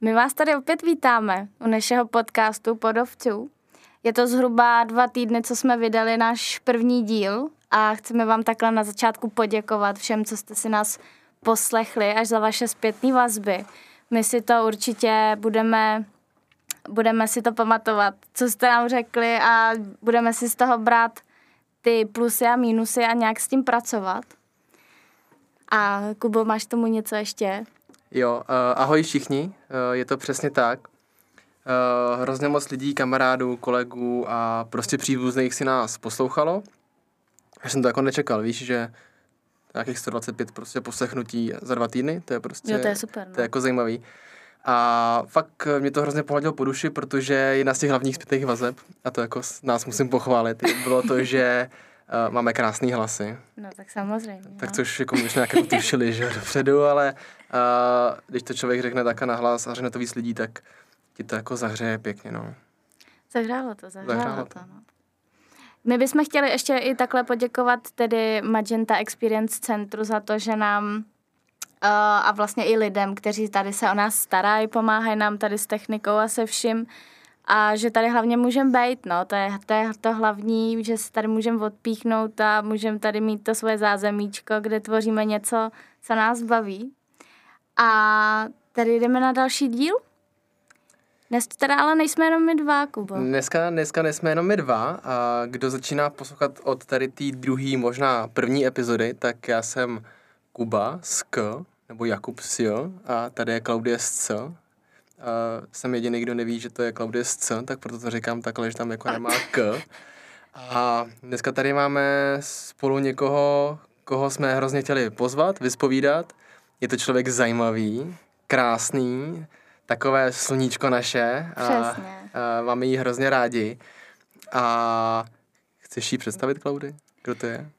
My vás tady opět vítáme u našeho podcastu Podovců. Je to zhruba 2 týdny, co jsme vydali náš první díl a chceme vám takhle na začátku poděkovat všem, co jste si nás poslechli, až za vaše zpětné vazby. My si to určitě budeme si to pamatovat, co jste nám řekli, a budeme si z toho brát ty plusy a mínusy a nějak s tím pracovat. A Kubo, máš k tomu něco ještě? Jo, ahoj všichni, je to přesně tak. Hrozně moc lidí, kamarádů, kolegů a prostě příbuzných si nás poslouchalo. Já jsem to jako nečekal, víš, že nějakých 125 prostě poslechnutí za 2 týdny, to je prostě, jo, to je super, no. To je jako zajímavý. A fakt mě to hrozně pohladilo po duši, protože jedna z těch hlavních zpětných vazeb, a to jako nás musím pochválit, bylo to, že máme krásný hlasy. No tak samozřejmě. Tak což jako už nějak tušili, že dopředu, ale když to člověk řekne tak a nahlas a řekne to víc lidí, tak ti to jako zahřeje pěkně, no. Zahrálo to. No. My bychom chtěli ještě i takhle poděkovat tedy Magenta Experience Centru za to, že nám a vlastně i lidem, kteří tady se o nás starají, pomáhají nám tady s technikou a se vším, a že tady hlavně můžeme být, no, to je to hlavní, že se tady můžeme odpíchnout a můžeme tady mít to svoje zázemíčko, kde tvoříme něco, co nás baví. A tady jdeme na další díl. Dnes teda ale nejsme jenom my dva, Kubo. Dneska nejsme jenom my dva, a kdo začíná poslouchat od tady té druhé, možná první epizody, tak já jsem Kuba z K, nebo Jakub z J, a tady je Klaudie z C. Jsem jediný, kdo neví, že to je Klaudie z C, tak proto to říkám takhle, že tam jako nemá K. A dneska tady máme spolu někoho, koho jsme hrozně chtěli pozvat, vyspovídat. Je to člověk zajímavý, krásný, takové sluníčko naše. Přesně. Máme ji hrozně rádi. A chceš jí představit, Klaudy? Kdo to je?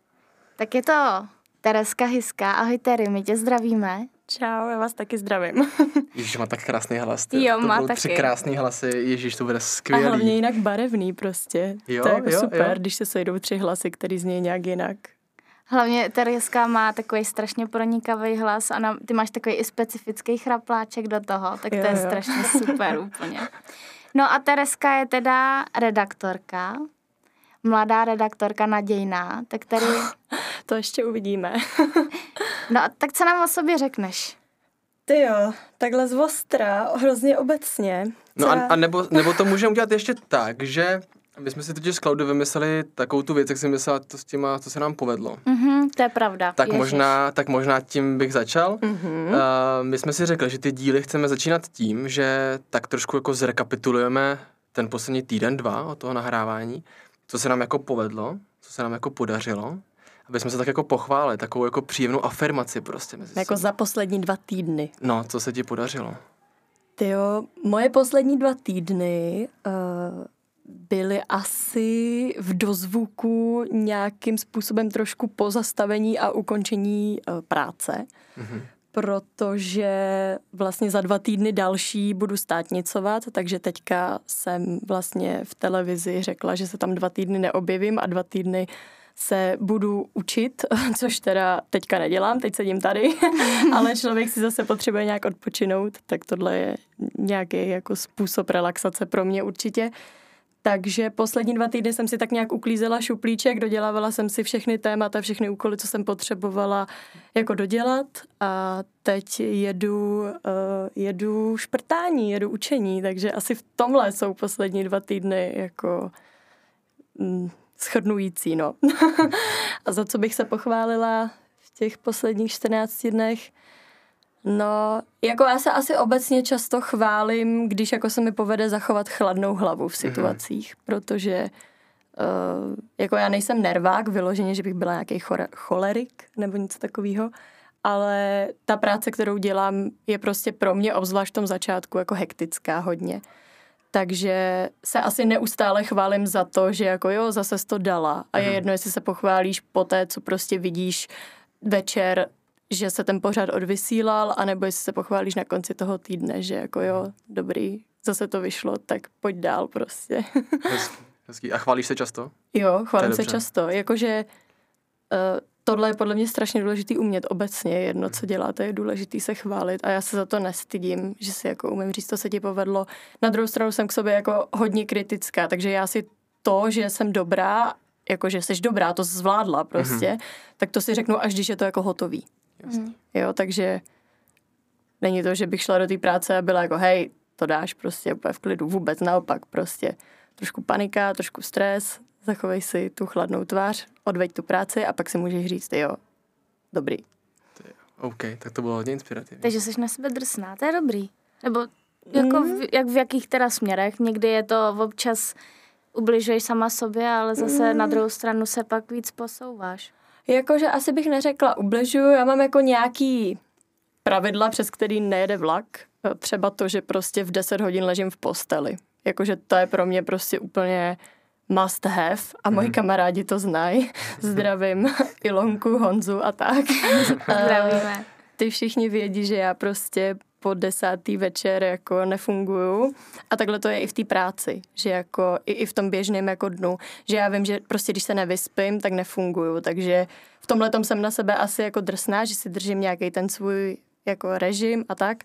Tak je to Tereska Hyská. Ahoj, Tery, my tě zdravíme. Čau, já vás taky zdravím. Ježíš, má tak krásný hlas. Ty. Jo, to má taky. 3 krásný hlasy, ježíš, to bude skvělý. A hlavně jinak barevný prostě. Jo, to je jako super, když se sejdou 3 hlasy, který zní nějak jinak. Hlavně Tereska má takový strašně pronikavý hlas a ty máš takový i specifický chrapláček do toho, tak to je strašně super úplně. No a Tereska je teda redaktorka, mladá redaktorka, nadějná, tak tady... To ještě uvidíme. No tak co nám o sobě řekneš? Ty jo, takhle z ostra, hrozně obecně. No a nebo to můžeme udělat ještě tak, že... My jsme si totiž s Klaudou vymysleli takovou tu věc, jak jsem myslela to s tím, co se nám povedlo. Mm-hmm, to je pravda. Tak možná tím bych začal. Mm-hmm. My jsme si řekli, že ty díly chceme začínat tím, že tak trošku jako zrekapitulujeme ten poslední týden, 2 od toho nahrávání, co se nám jako povedlo, co se nám jako podařilo, aby jsme se tak jako pochválili, takovou jako příjemnou afirmaci prostě. Jako za poslední 2 týdny. No, co se ti podařilo? Tyjo, moje poslední 2 týdny... byly asi v dozvuku nějakým způsobem trošku pozastavení a ukončení práce, protože vlastně za 2 týdny další budu státnicovat, takže teďka jsem vlastně v televizi řekla, že se tam 2 týdny neobjevím a 2 týdny se budu učit, což teda teďka nedělám, teď sedím tady, ale člověk si zase potřebuje nějak odpočinout, tak tohle je nějaký jako způsob relaxace pro mě určitě. Takže poslední 2 týdny jsem si tak nějak uklízela šuplíček, dodělávala jsem si všechny témata, všechny úkoly, co jsem potřebovala jako dodělat, a teď jedu šprtání, jedu učení, takže asi v tomhle jsou poslední 2 týdny jako shrnující, no. A za co bych se pochválila v těch posledních 14 dnech? No, jako já se asi obecně často chválím, když jako se mi povede zachovat chladnou hlavu v situacích, protože jako já nejsem nervák vyloženě, že bych byla nějaký cholerik nebo něco takového, ale ta práce, kterou dělám, je prostě pro mě obzvlášť v tom začátku jako hektická hodně. Takže se asi neustále chválím za to, že jako jo, zase jsi to dala. A je jedno, jestli se pochválíš po té, co prostě vidíš večer, že se ten pořad odvysílal, anebo jestli se pochválíš na konci toho týdne, že jako jo, dobrý, zase to vyšlo, tak pojď dál prostě. Hezký. A chválíš se často? Jo, chválím se často. Jakože tohle je podle mě strašně důležitý umět obecně. Jedno, co děláte, je důležitý se chválit a já se za to nestydím, že si jako umím říct, to se ti povedlo. Na druhou stranu jsem k sobě jako hodně kritická, takže já si to, že jsem dobrá, jako že jsi dobrá, to zvládla prostě, tak to si řeknu, až když je to jako hotový. Jo, takže není to, že bych šla do té práce a byla jako hej, to dáš prostě úplně v klidu, vůbec naopak prostě. Trošku panika, trošku stres, zachovej si tu chladnou tvář, odveď tu práci a pak si můžeš říct, jo, dobrý. OK, tak to bylo hodně inspirativní. Takže jsi na sebe drsná, to je dobrý. Nebo jako jak v jakých teda směrech, někdy je to občas ubližuješ sama sobě, ale zase na druhou stranu se pak víc posouváš. Jakože asi bych neřekla ubližuju, já mám jako nějaký pravidla, přes který nejede vlak, třeba to, že prostě v 10 hodin ležím v posteli. Jakože to je pro mě prostě úplně must have a moji kamarádi to znají. Zdravím Ilonku, Honzu a tak. Zdravíme. Ty všichni vědí, že já prostě po 10. večer jako nefunguju a takhle to je i v té práci, že jako i v tom běžném jako dnu, že já vím, že prostě když se nevyspím, tak nefunguju, takže v tomhletom jsem na sebe asi jako drsná, že si držím nějaký ten svůj jako režim a tak,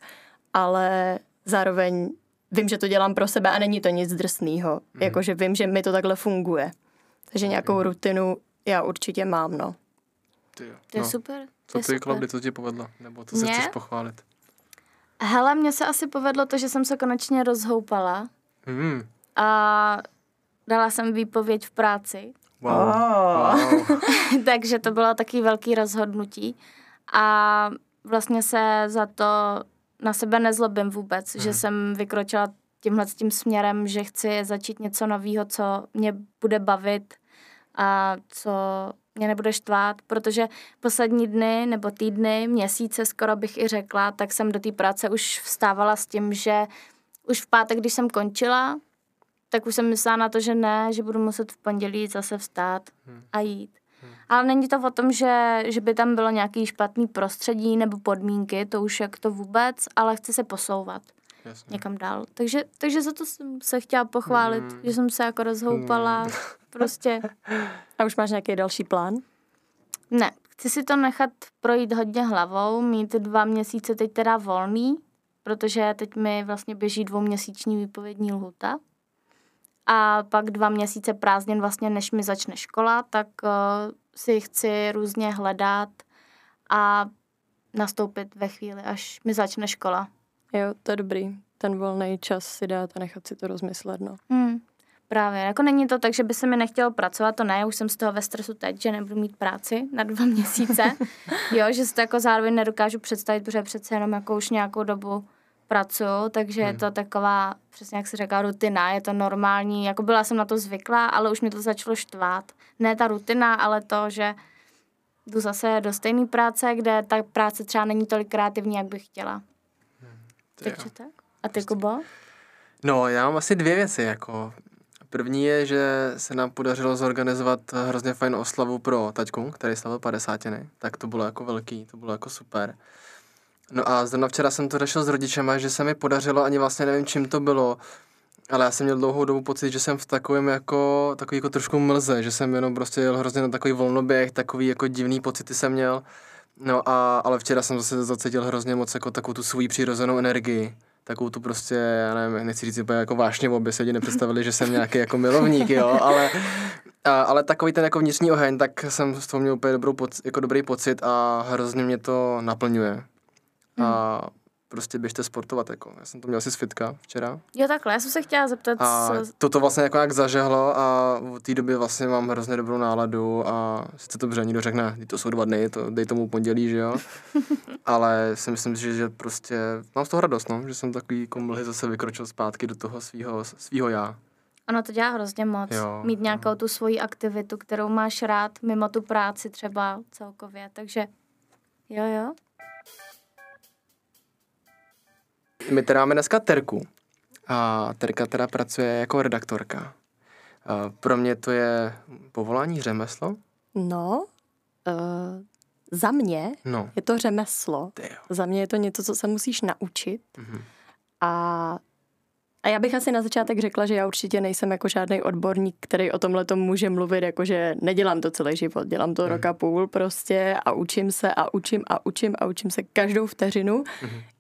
ale zároveň vím, že to dělám pro sebe a není to nic drsného, jakože vím, že mi to takhle funguje, takže nějakou rutinu já určitě mám, no. To je super. Co ty, Klaudy, co ti povedlo? Nebo co se chceš pochválit? Hele, mně se asi povedlo to, že jsem se konečně rozhoupala a dala jsem výpověď v práci. Wow. Takže to bylo taky velký rozhodnutí a vlastně se za to na sebe nezlobím vůbec, že jsem vykročila tímhletím směrem, že chci začít něco nového, co mě bude bavit a co mě nebude štvát, protože poslední dny nebo týdny, měsíce skoro bych i řekla, tak jsem do té práce už vstávala s tím, že už v pátek, když jsem končila, tak už jsem myslela na to, že ne, že budu muset v pondělí zase vstát a jít. Ale není to o tom, že by tam bylo nějaký špatný prostředí nebo podmínky, to už jak to vůbec, ale chci se posouvat někam dál. Takže za to jsem se chtěla pochválit, že jsem se jako rozhoupala prostě. A už máš nějaký další plán? Ne, chci si to nechat projít hodně hlavou, mít 2 měsíce teď teda volný, protože teď mi vlastně běží 2měsíční výpovědní lhuta. A pak 2 měsíce prázdnin vlastně, než mi začne škola, tak si chci různě hledat a nastoupit ve chvíli, až mi začne škola. Jo, to je dobrý. Ten volný čas si dát a nechat si to rozmyslet, no. Právě. Jako není to tak, že by se mi nechtělo pracovat, to ne, už jsem z toho ve stresu teď, že nebudu mít práci na 2 měsíce. Jo, že si to jako zároveň nedokážu představit, protože přece jenom jako už nějakou dobu pracuju, takže je to taková, přesně jak se říká, rutina, je to normální, jako byla jsem na to zvyklá, ale už mi to začalo štvát. Ne ta rutina, ale to, že jdu zase do stejné práce, kde ta práce třeba není tolik kreativní, jak bych chtěla. Takže tak. A ty, Kubo? No, já mám asi 2 věci, jako. První je, že se nám podařilo zorganizovat hrozně fajn oslavu pro taťku, který slavil 50. Tak to bylo jako velký, to bylo jako super. No a zrovna včera jsem to řešil s rodičema, že se mi podařilo, ani vlastně nevím, čím to bylo, ale já jsem měl dlouhou dobu pocit, že jsem v takový jako trošku mlze, že jsem jenom prostě jel hrozně na takový volnoběh, takový jako divný pocity jsem měl. No a, ale včera jsem zase zacítil hrozně moc jako takovou tu svou přirozenou energii. Takovou tu prostě, já nevím, nechci říct úplně jako vášnivou, aby se lidi nepředstavili, že jsem nějaký jako milovník, jo, ale takový ten jako vnitřní oheň, tak jsem z toho měl úplně dobrý pocit a hrozně mě to naplňuje. A prostě běžte sportovat, jako. Já jsem to měl asi z fitka včera. Jo, takhle, já jsem se chtěla zeptat. Toto vlastně jako nějak zažehlo a od té doby vlastně mám hrozně dobrou náladu a sice to bře, někdo řekne, to jsou 2 dny, to, dej tomu pondělí, že jo. Ale si myslím, že prostě mám z toho radost, no, že jsem takový komlhy zase vykročil zpátky do toho svýho já. Ano, to dělá hrozně moc. Jo, mít nějakou tu svoji aktivitu, kterou máš rád, mimo tu práci třeba celkově, takže jo. My teda máme dneska Terku a Terka teda pracuje jako redaktorka. Pro mě to je povolání řemeslo? No, za mě je to řemeslo. Za mě je to něco, co se musíš naučit a A já bych asi na začátek řekla, že já určitě nejsem jako žádný odborník, který o tomhletom může mluvit, jakože nedělám to celý život, dělám to rok a půl prostě a učím se a učím se každou vteřinu.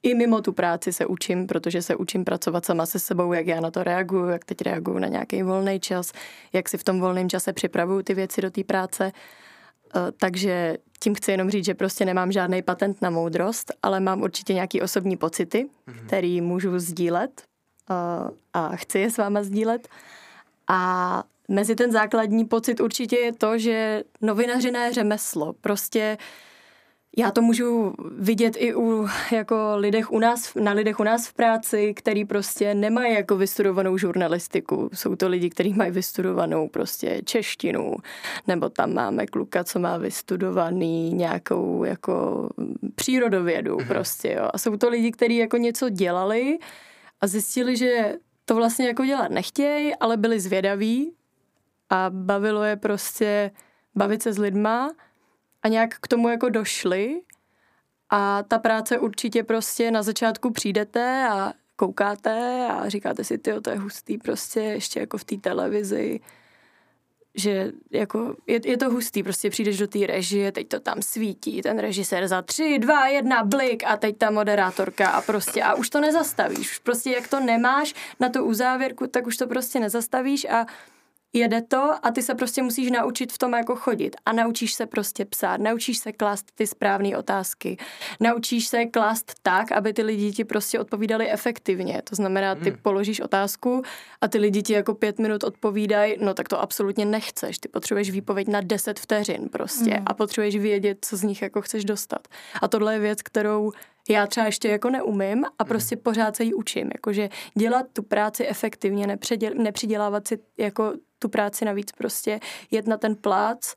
I mimo tu práci se učím, protože se učím pracovat sama se sebou, jak já na to reaguju, jak teď reaguju na nějaký volný čas, jak si v tom volném čase připravuju ty věci do té práce. Takže tím chci jenom říct, že prostě nemám žádný patent na moudrost, ale mám určitě nějaký osobní pocity, který můžu sdílet a chci je s váma sdílet. A mezi ten základní pocit určitě je to, že novinařina je řemeslo. Prostě já to můžu vidět i u jako lidech u nás v práci, který prostě nemají jako vystudovanou žurnalistiku. Jsou to lidi, kteří mají vystudovanou prostě češtinu, nebo tam máme kluka, co má vystudovaný nějakou jako přírodovědu prostě, jo. A jsou to lidi, kteří jako něco dělali a zjistili, že to vlastně jako dělat nechtějí, ale byli zvědaví a bavilo je prostě bavit se s lidma a nějak k tomu jako došli a ta práce určitě prostě na začátku přijdete a koukáte a říkáte si, tyjo, to je hustý prostě ještě jako v té televizi, že jako je to hustý, prostě přijdeš do té režie, teď to tam svítí, ten režisér za 3, 2, 1, blik a teď ta moderátorka a prostě a už to nezastavíš, prostě jak to nemáš na tu uzávěrku, tak už to prostě nezastavíš a jede to a ty se prostě musíš naučit v tom jako chodit a naučíš se prostě psát, naučíš se klást ty správné otázky, naučíš se klást tak, aby ty lidi ti prostě odpovídali efektivně, to znamená, ty položíš otázku a ty lidi ti jako 5 minut odpovídají, no tak to absolutně nechceš, ty potřebuješ výpověď na 10 vteřin prostě a potřebuješ vědět, co z nich jako chceš dostat. A tohle je věc, kterou já třeba ještě jako neumím a prostě pořád se ji učím, jakože dělat tu práci efektivně, nepřidělávat si jako tu práci navíc, prostě jet na ten plác,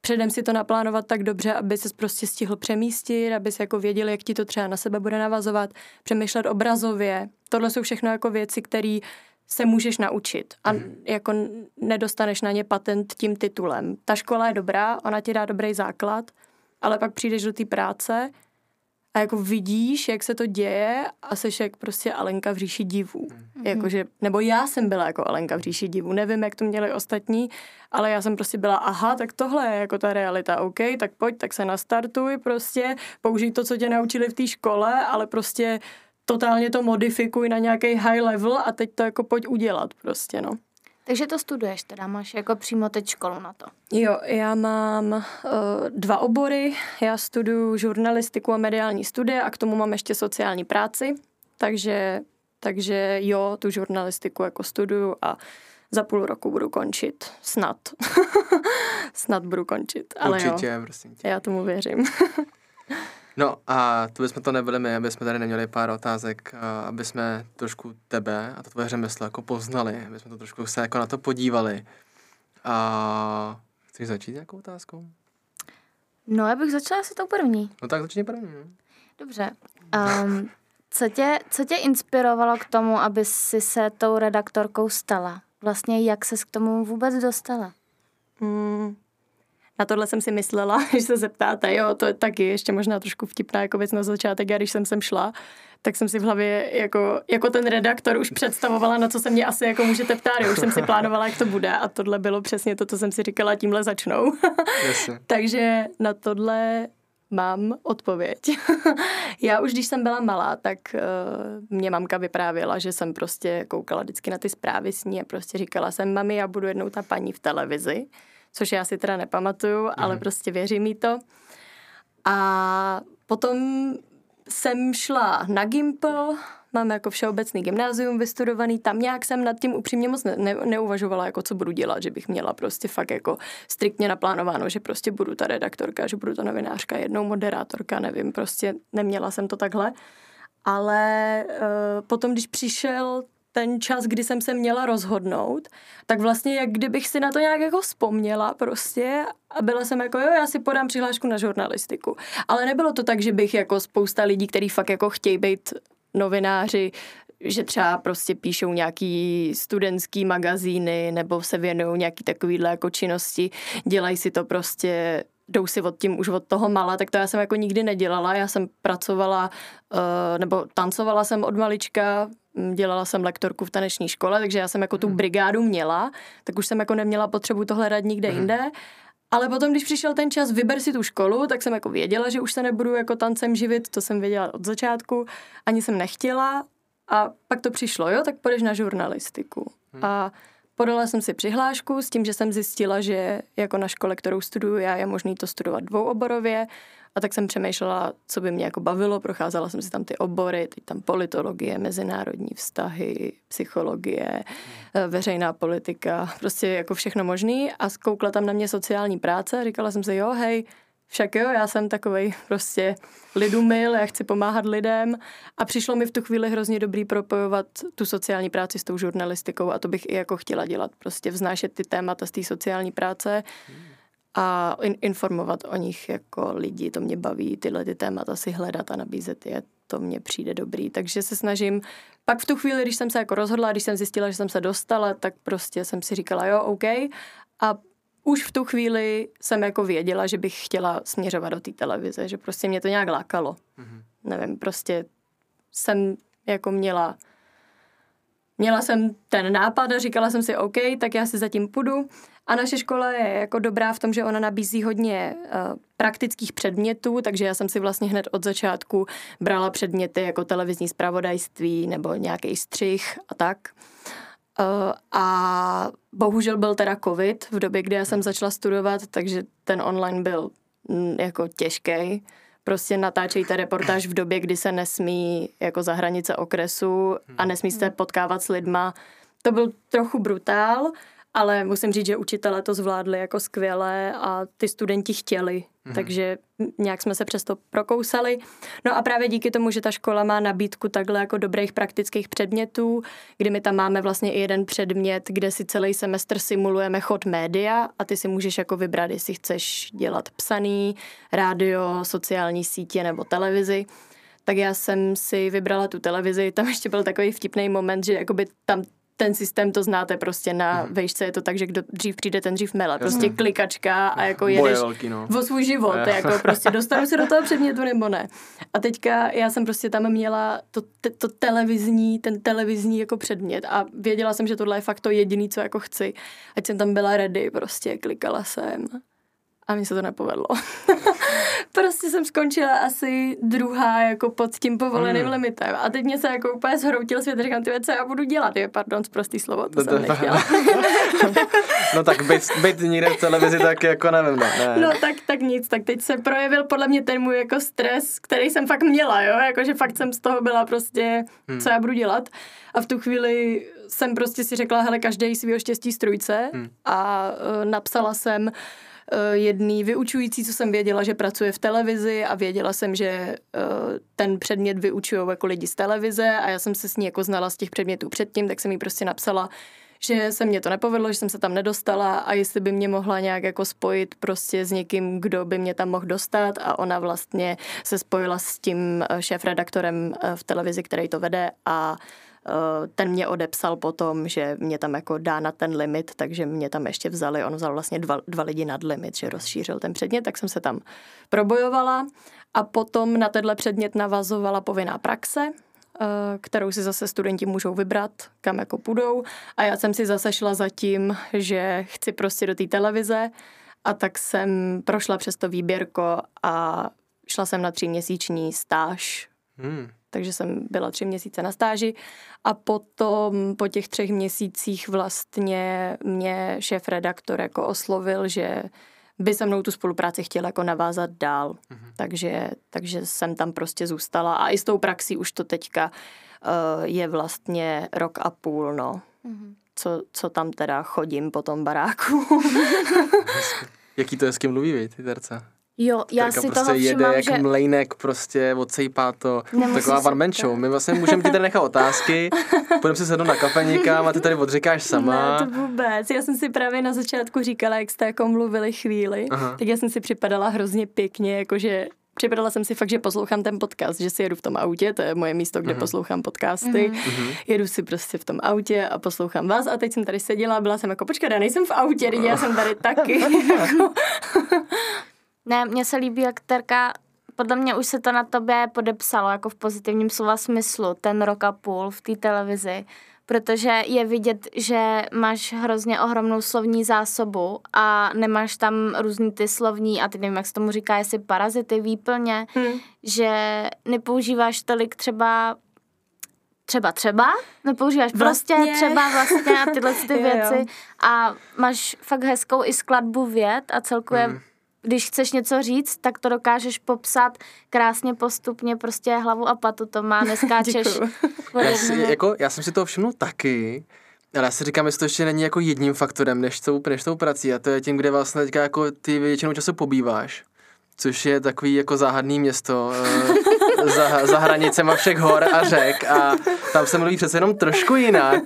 předem si to naplánovat tak dobře, aby ses prostě stihl přemístit, aby se jako věděl, jak ti to třeba na sebe bude navazovat, přemýšlet obrazově. Tohle jsou všechno jako věci, které se můžeš naučit a jako nedostaneš na ně patent tím titulem. Ta škola je dobrá, ona ti dá dobrý základ, ale pak přijdeš do té práce a jako vidíš, jak se to děje a seš jak prostě Alenka v říši divů. Jakože, nebo já jsem byla jako Alenka v říši divů, nevím, jak to měli ostatní, ale já jsem prostě byla, aha, tak tohle je jako ta realita, OK, tak pojď, tak se nastartuj prostě, použij to, co tě naučili v té škole, ale prostě totálně to modifikuj na nějaký high level a teď to jako pojď udělat prostě, no. Takže to studuješ teda, máš jako přímo teď školu na to. Jo, já mám 2 obory, já studuju žurnalistiku a mediální studie a k tomu mám ještě sociální práci, takže jo, tu žurnalistiku jako studuju a za půl roku budu končit, snad. Snad budu končit, ale určitě, jo, prosím tě. Já tomu věřím. No a to bychom to nebyli my, aby jsme tady neměli pár otázek, aby jsme trošku tebe a to tvoje řemeslo jako poznali, aby jsme to trošku se jako na to podívali. A chceš začít nějakou otázkou? No, já bych začala asi tou první. No tak začni první. Ne? Dobře. Co tě inspirovalo k tomu, aby jsi se tou redaktorkou stala? Vlastně jak ses k tomu vůbec dostala? Na tohle jsem si myslela, že se zeptáte, jo, to je taky ještě možná trošku vtipná jako věc na začátek. Já když jsem sem šla, tak jsem si v hlavě jako ten redaktor už představovala, na co se mě asi jako můžete ptát, jo, už jsem si plánovala, jak to bude a tohle bylo přesně to, co jsem si říkala, tímhle začnou. Takže na tohle mám odpověď. Já už, když jsem byla malá, tak mě mamka vyprávěla, že jsem prostě koukala vždycky na ty zprávy s ní a prostě říkala jsem, mami, já budu jednou ta paní v televizi. Což já si teda nepamatuju, ale prostě věřím jí to. A potom jsem šla na Gimpl, mám jako všeobecný gymnázium vystudovaný, tam nějak jsem nad tím upřímně moc neuvažovala, jako co budu dělat, že bych měla prostě fakt jako striktně naplánováno, že prostě budu ta redaktorka, že budu ta novinářka, jednou moderátorka, nevím, prostě neměla jsem to takhle. Ale potom, když přišel ten čas, kdy jsem se měla rozhodnout, tak vlastně jak kdybych si na to nějak jako vzpomněla prostě a byla jsem jako, jo, já si podám přihlášku na žurnalistiku. Ale nebylo to tak, že bych jako spousta lidí, kteří fakt jako chtějí být novináři, že třeba prostě píšou nějaký studentský magazíny nebo se věnují nějaký takovýhle jako činnosti, dělají si to prostě, jdou si od tím už od toho mala, tak to já jsem jako nikdy nedělala, já jsem pracovala nebo tancovala jsem od malička, dělala jsem lektorku v taneční škole, takže já jsem jako tu brigádu měla, tak už jsem jako neměla potřebu to hledat nikde jinde. Ale potom, když přišel ten čas, vyber si tu školu, tak jsem jako věděla, že už se nebudu jako tancem živit, to jsem věděla od začátku, ani jsem nechtěla a pak to přišlo, jo, tak půjdeš na žurnalistiku. A podala jsem si přihlášku s tím, že jsem zjistila, že jako na škole, kterou studuju já, je možný to studovat dvouoborově a tak jsem přemýšlela, co by mě jako bavilo, procházela jsem si tam ty obory, teď tam politologie, mezinárodní vztahy, psychologie, veřejná politika, prostě jako všechno možný a zkoukla tam na mě sociální práce, říkala jsem si, jo, hej, však jo, já jsem takovej prostě lidumil, já chci pomáhat lidem a přišlo mi v tu chvíli hrozně dobrý propojovat tu sociální práci s tou žurnalistikou a to bych i jako chtěla dělat, prostě vznášet ty témata z té sociální práce a informovat o nich jako lidi, to mě baví, tyhle ty témata si hledat a nabízet je, to mě přijde dobrý, takže se snažím, pak v tu chvíli, když jsem se jako rozhodla, když jsem zjistila, že jsem se dostala, tak prostě jsem si říkala, jo, OK, a už v tu chvíli jsem jako věděla, že bych chtěla směřovat do té televize, že prostě mě to nějak lákalo. Nevím, prostě jsem jako měla jsem ten nápad a říkala jsem si, OK, tak já si zatím půjdu. A naše škola je jako dobrá v tom, že ona nabízí hodně praktických předmětů, takže já jsem si vlastně hned od začátku brala předměty jako televizní zpravodajství nebo nějaký střih a tak. A bohužel byl teda covid v době, kdy já jsem začala studovat, takže ten online byl jako těžkej. Prostě natáčejte reportáž v době, kdy se nesmí jako za hranice okresu a nesmí se potkávat s lidma. To byl trochu brutál, ale musím říct, že učitelé to zvládli jako skvěle a ty studenti chtěli, takže nějak jsme se přesto prokousali. No a právě díky tomu, že ta škola má nabídku takhle jako dobrých praktických předmětů, kdy my tam máme vlastně i jeden předmět, kde si celý semestr simulujeme chod média a ty si můžeš jako vybrat, jestli chceš dělat psaný, rádio, sociální sítě nebo televizi. Tak já jsem si vybrala tu televizi, tam ještě byl takový vtipný moment, že jakoby tam ten systém, to znáte prostě na vejšce, je to tak, že kdo dřív přijde, ten dřív mele. Prostě klikačka a jako jedeš o svůj život. Jako prostě dostanu se do toho předmětu nebo ne. A teďka já jsem prostě tam měla to televizní, ten televizní jako předmět a věděla jsem, že tohle je fakt to jediný, co jako chci. Ať jsem tam byla ready, prostě klikala jsem. A mně se to nepovedlo. Prostě jsem skončila asi druhá jako pod tím povoleným limitem. A teď mě se jako úplně zhroutil svět, říkám, ty věci, co já budu dělat. Je, pardon, zprostý slovo, to jsem nechtěla. No tak být někde v televizi, tak jako nevím. Ne. No tak nic, tak teď se projevil podle mě ten můj jako stres, který jsem fakt měla, jo, jakože fakt jsem z toho byla prostě, co já budu dělat. A v tu chvíli jsem prostě si řekla, hele, každý svýho štěstí strůjce a napsala jsem jedný vyučující, co jsem věděla, že pracuje v televizi a věděla jsem, že ten předmět vyučujou jako lidi z televize a já jsem se s ní jako znala z těch předmětů předtím, tak jsem jí prostě napsala, že se mě to nepovedlo, že jsem se tam nedostala a jestli by mě mohla nějak jako spojit prostě s někým, kdo by mě tam mohl dostat a ona vlastně se spojila s tím šéfredaktorem v televizi, který to vede a ten mě odepsal potom, že mě tam jako dá na ten limit, takže mě tam ještě vzali, on vzal vlastně dva lidi nad limit, že rozšířil ten předmět, tak jsem se tam probojovala a potom na tenhle předmět navazovala povinná praxe, kterou si zase studenti můžou vybrat, kam jako půjdou a já jsem si zase šla za tím, že chci prostě do té televize a tak jsem prošla přes to výběrko a šla jsem na 3měsíční stáž. Takže jsem byla 3 měsíce na stáži a potom po těch 3 měsících vlastně mě šéfredaktor jako oslovil, že by se mnou tu spolupráci chtěl jako navázat dál. Takže jsem tam prostě zůstala a i s tou praxí už to teďka je vlastně 1,5 roku, no. Co tam teda chodím po tom baráku. Jaký to hezky mluví, víte, ty Terca? Jo, já si prostě toho všimám, jede jak mlejnek, prostě odsejpá to. Taková one-man show. My vlastně můžeme ti tady nechat otázky, půjdeme si sednout na kafe někam a ty tady odříkáš sama. Ne, to vůbec. Já jsem si právě na začátku říkala, jak jste jako mluvili chvíli, tak já jsem si připadala hrozně pěkně, jakože připadala jsem si fakt, že poslouchám ten podcast, že si jedu v tom autě, to je moje místo, kde poslouchám podcasty, jedu si prostě v tom autě a poslouchám vás a teď jsem tady seděla a byla jsem jako, počkat, já nejsem v autě, já jsem tady taky. Ne, mně se líbí, jak Terka podle mě už se to na tobě podepsalo, jako v pozitivním slova smyslu, ten rok a půl v té televizi, protože je vidět, že máš hrozně ohromnou slovní zásobu a nemáš tam různý ty slovní, a teď nevím, jak se tomu říká, jestli parazity, výplně, že nepoužíváš tolik třeba, nepoužíváš vlastně. Prostě třeba vlastně a tyhle ty věci a máš fakt hezkou i skladbu vět a celkově když chceš něco říct, tak to dokážeš popsat krásně, postupně, prostě hlavu a patu to má, neskáčeš. Já jsem si toho všiml taky, ale já si říkám, jestli to ještě není jako jedním faktorem, než tou prací, a to je tím, kde vlastně teďka jako ty většinou času pobýváš, což je takový jako záhadný město za hranicema všech hor a řek, a tam se mluví přece jenom trošku jinak.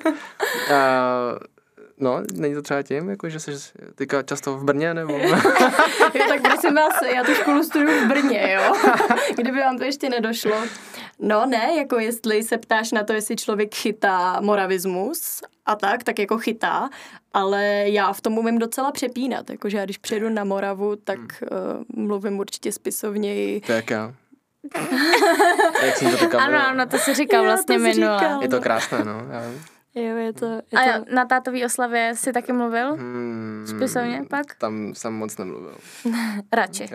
No, není to třeba tím, jako, že jsi týká často v Brně, nebo? Jo, tak prosím vás, já tu školu studuju v Brně, jo? Kdyby vám to ještě nedošlo. No ne, jako jestli se ptáš na to, jestli člověk chytá moravismus a tak jako chytá, ale já v tom umím docela přepínat, jakože já když přijedu na Moravu, tak mluvím určitě spisovněji. Tak jo. Jak jsem to říkal? Ano, to si říkal vlastně minule. Je to krásné, no, já vím. Jo, je to... A na tátový oslavě jsi taky mluvil? Spisovně pak? Tam jsem moc nemluvil. Radši.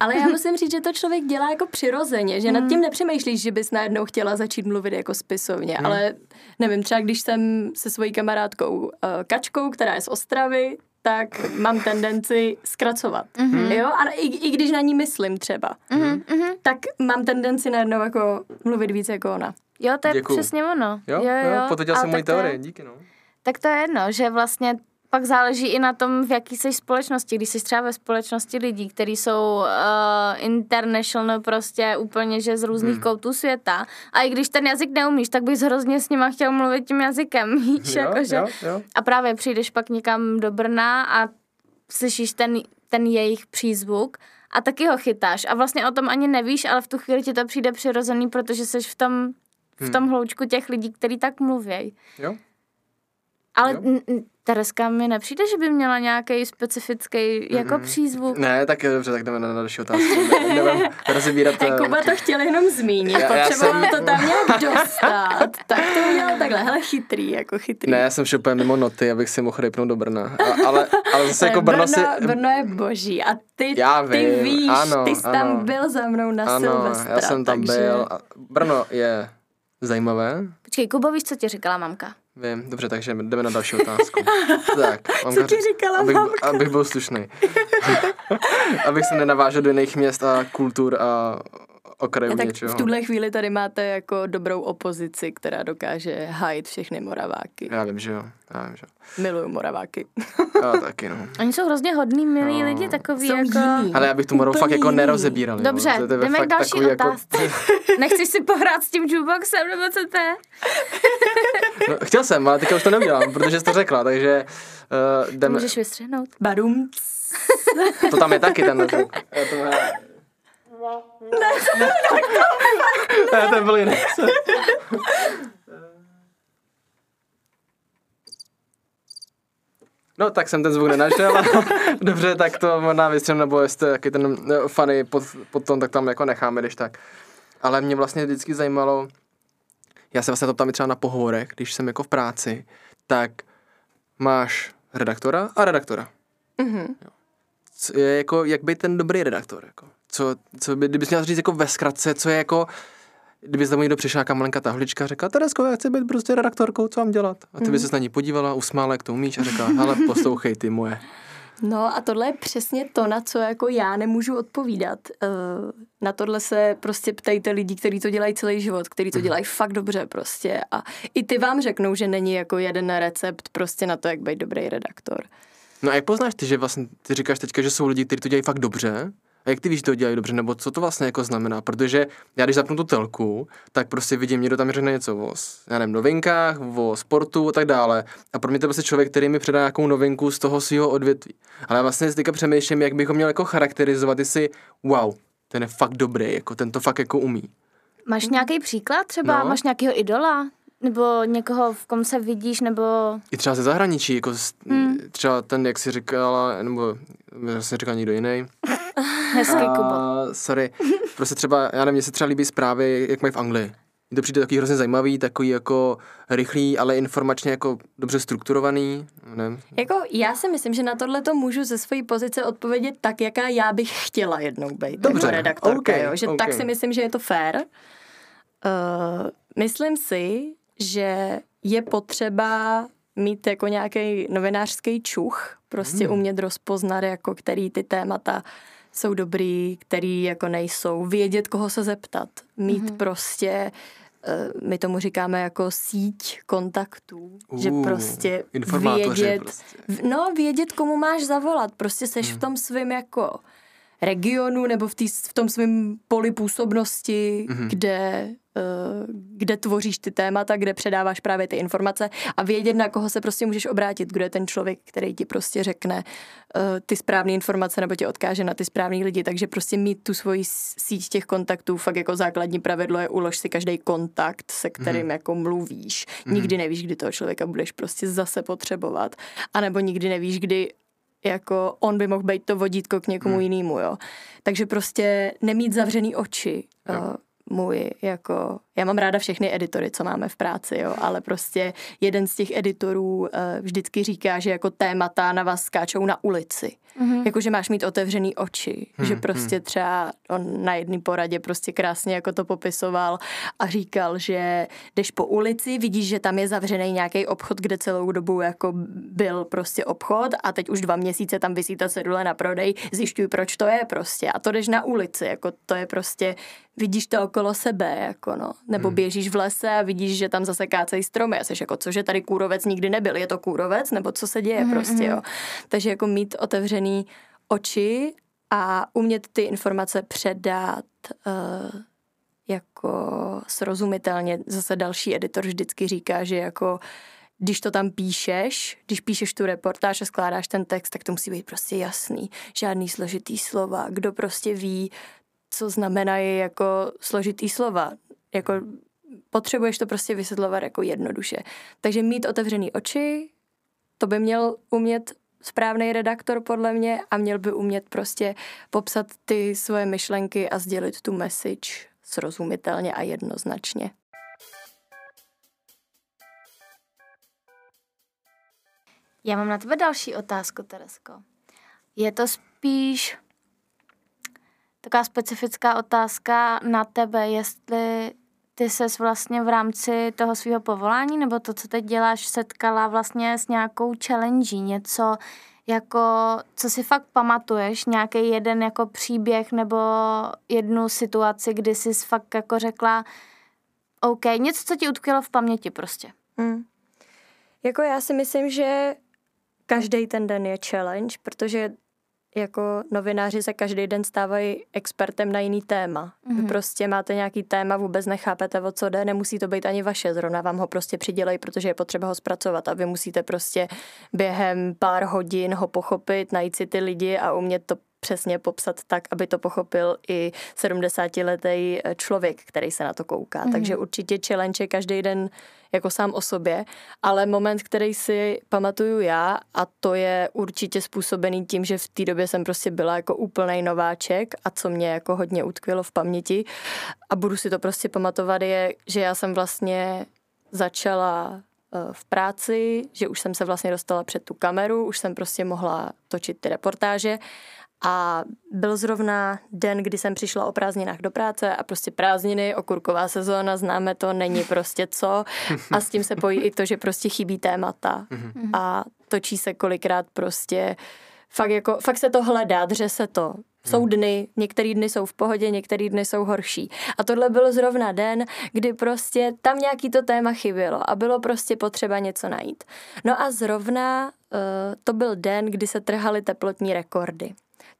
Ale já musím říct, že to člověk dělá jako přirozeně, že nad tím nepřemýšlíš, že bys najednou chtěla začít mluvit jako spisovně, ale nevím, třeba když jsem se svojí kamarádkou Kačkou, která je z Ostravy, tak mám tendenci zkracovat. Jo? A i když na ní myslím třeba, tak mám tendenci najednou jako mluvit víc jako ona. Jo, to je přesně ono. Jo. Potvrdila jsem moji teorii, díky, no. Tak to je jedno, že vlastně pak záleží i na tom, v jaký jsi společnosti. Když jsi třeba ve společnosti lidí, kteří jsou international prostě úplně, že z různých koutů světa. A i když ten jazyk neumíš, tak bych hrozně s nima chtěl mluvit tím jazykem. Víš, jo. A právě přijdeš pak někam do Brna a slyšíš ten jejich přízvuk a taky ho chytáš. A vlastně o tom ani nevíš, ale v tu chvíli ti to přijde přirozený, protože jsi v tom hloučku těch lidí, kteří tak mluví. Jo. Ale Tereska mi nepřijde, že by měla nějaký specifický jako přízvuk. Ne, tak dobře, tak jdeme na další otázku. Jdeme rozebírat... Kuba to chtěl jenom zmínit, potřeboval to tam nějak dostat. Tak to udělal takhle, hele, chytrý. Ne, já jsem šel úplně mimo noty, abych si mohl rypnout do Brna. Ale zase jako Brno je boží a ty víš, ano, ty jsi tam byl za mnou na Silvestra. Já jsem tam byl. Brno je... Zajímavé. Počkej, Kubo, víš, co ti říkala mamka? Vím, dobře, takže jdeme na další otázku. Tak, mamka, co ti říkala mamka? Abych byl slušný. Abych se nenavážel do jiných měst a kultur a okrajů něčeho. V tuhle chvíli tady máte jako dobrou opozici, která dokáže hájit všechny Moraváky. Já vím, že jo. Miluju Moraváky. Já taky, no. Oni jsou hrozně hodný, milí lidi, takový jsou jako... Jiný. Ale já bych tu Moravu fakt jako nerozebíral. Dobře, jdeme k další otázce. Jako... Nechceš si pohrát s tím jukeboxem, nebo co to je? No, chtěl jsem, ale teďka už to neudělám, protože jsi to řekla, takže... jdeme... Můžeš vystřihnout. Badum. To tam je taky, tenhle. Ne, to byl jiný. No, tak jsem ten zvuk nenašel. Dobře, tak to možná vystřelím, nebo jestli taky ten funny potom, tak tam jako necháme, když tak. Ale mě vlastně vždycky zajímalo, já se vlastně to ptám i třeba na pohovorech, když jsem jako v práci, tak máš redaktora a redaktora. Jako, jak být ten dobrý redaktor, jako? Co by, kdybys měl říct jako ve zkratce, co je jako, kdyby tam někdo přišel nějaká malenká tahlička a řekla, Teresko, já chci být prostě redaktorkou, co mám dělat? A ty by ses na ní podívala, usmála, jak to umíš a řekla, hele, poslouchej ty moje. No a tohle je přesně to, na co jako já nemůžu odpovídat. Na tohle se prostě ptejte lidí, kteří to dělají celý život, kteří to dělají fakt dobře prostě. A i ty vám řeknou, že není jako jeden recept prostě na to, jak být dobrý redaktor. No a jak poznáš ty, že vlastně ty říkáš teďka, že jsou lidi, kteří to dělají fakt dobře? A jak ty víš, že to dělají dobře, nebo co to vlastně jako znamená? Protože já když zapnu tu telku, tak prostě vidím, někdo tam řekne něco o, já nevím, novinkách, o sportu a tak dále. A pro mě to je prostě člověk, který mi předá nějakou novinku z toho svého odvětví. Ale vlastně si teďka přemýšlím, jak bych ho měl jako charakterizovat, jestli wow, ten je fakt dobrý, jako ten to fakt jako umí. Máš nějaký příklad třeba? No. Máš nějakého idola? Nebo někoho, v kom se vidíš, nebo... I třeba ze zahraničí, jako třeba ten, jak jsi říkala, nebo jsi říkal někdo jiný. Hezký Kuba. Sorry. Prostě třeba, já nevím, mně se třeba líbí zprávy, jak mají v Anglii. Mně to přijde takový hrozně zajímavý, takový jako rychlý, ale informačně jako dobře strukturovaný. Ne? Jako já si myslím, že na tohle to můžu ze své pozice odpovědět tak, jaká já bych chtěla jednou být. Dobře. Jako redaktorka, okay, jo? Že okay. Tak si myslím, že je to fair. Myslím si, že je potřeba mít jako nějaký novinářský čuch, prostě umět rozpoznat, jako který ty témata jsou dobrý, který jako nejsou, vědět, koho se zeptat, mít prostě, my tomu říkáme jako síť kontaktů, že prostě vědět, no vědět, komu máš zavolat, prostě seš v tom svým jako regionu nebo v tom svým poli působnosti, kde tvoříš ty témata, kde předáváš právě ty informace a vědět, na koho se prostě můžeš obrátit, kdo je ten člověk, který ti prostě řekne ty správné informace nebo tě odkáže na ty správný lidi, takže prostě mít tu svoji síť těch kontaktů, fakt jako základní pravidlo je ulož si každý kontakt, se kterým jako mluvíš. Nikdy nevíš, kdy toho člověka budeš prostě zase potřebovat, anebo nikdy nevíš, kdy jako on by mohl být to vodítko k někomu jinému, jo. Takže prostě nemít zavřený oči, můj, jako, já mám ráda všechny editory, co máme v práci, jo, ale prostě jeden z těch editorů vždycky říká, že jako témata na vás skáčou na ulici. Jako, že máš mít otevřený oči, že prostě třeba on na jedné poradě prostě krásně jako to popisoval a říkal, že jdeš po ulici, vidíš, že tam je zavřený nějaký obchod, kde celou dobu jako byl prostě obchod a teď už 2 měsíce tam visí ta cedule na prodej, zjišťuj, proč to je prostě. A to jdeš na ulici, jako to je prostě, vidíš to okolo sebe, jako no. Nebo běžíš v lese a vidíš, že tam zase kácejí stromy a jsi jako, cože tady kůrovec nikdy nebyl, je to kůrovec, nebo co se děje prostě, jo. Takže jako mít otevřený oči a umět ty informace předat jako srozumitelně. Zase další editor vždycky říká, že jako když to tam píšeš, když píšeš tu reportáž a skládáš ten text, tak to musí být prostě jasný. Žádný složitý slova. Kdo prostě ví, co znamenají jako složitý slova. Jako potřebuješ to prostě vysvětlovat jako jednoduše. Takže mít otevřený oči, to by měl umět správný redaktor podle mě a měl by umět prostě popsat ty svoje myšlenky a sdělit tu message srozumitelně a jednoznačně. Já mám na tebe další otázku, Teresko. Je to spíš taková specifická otázka na tebe, jestli ty ses vlastně v rámci toho svého povolání nebo to, co teď děláš, setkala vlastně s nějakou challenge, něco jako, co si fakt pamatuješ, nějaký jeden jako příběh nebo jednu situaci, kdy jsi fakt jako řekla OK, něco, co ti utkvělo v paměti prostě. Jako já si myslím, že každý ten den je challenge, protože jako novináři se každý den stávají expertem na jiný téma. Vy prostě máte nějaký téma, vůbec nechápete, o co jde, nemusí to být ani vaše, zrovna vám ho prostě přidělají, protože je potřeba ho zpracovat a vy musíte prostě během pár hodin ho pochopit, najít si ty lidi a umět to přesně popsat tak, aby to pochopil i 70-letý člověk, který se na to kouká. Takže určitě challenge je každý den jako sám o sobě, ale moment, který si pamatuju já a to je určitě způsobený tím, že v té době jsem prostě byla jako úplnej nováček a co mě jako hodně utkvělo v paměti a budu si to prostě pamatovat je, že já jsem vlastně začala v práci, že už jsem se vlastně dostala před tu kameru, už jsem prostě mohla točit ty reportáže a byl zrovna den, kdy jsem přišla o prázdninách do práce a prostě prázdniny, okurková sezóna, známe to, není prostě co a s tím se pojí i to, že prostě chybí témata a točí se kolikrát prostě fakt se to hledá, dře se to. Jsou dny, některý dny jsou v pohodě, některý dny jsou horší. A tohle byl zrovna den, kdy prostě tam nějaký to téma chybělo a bylo prostě potřeba něco najít. No a zrovna to byl den, kdy se trhaly teplotní rekordy.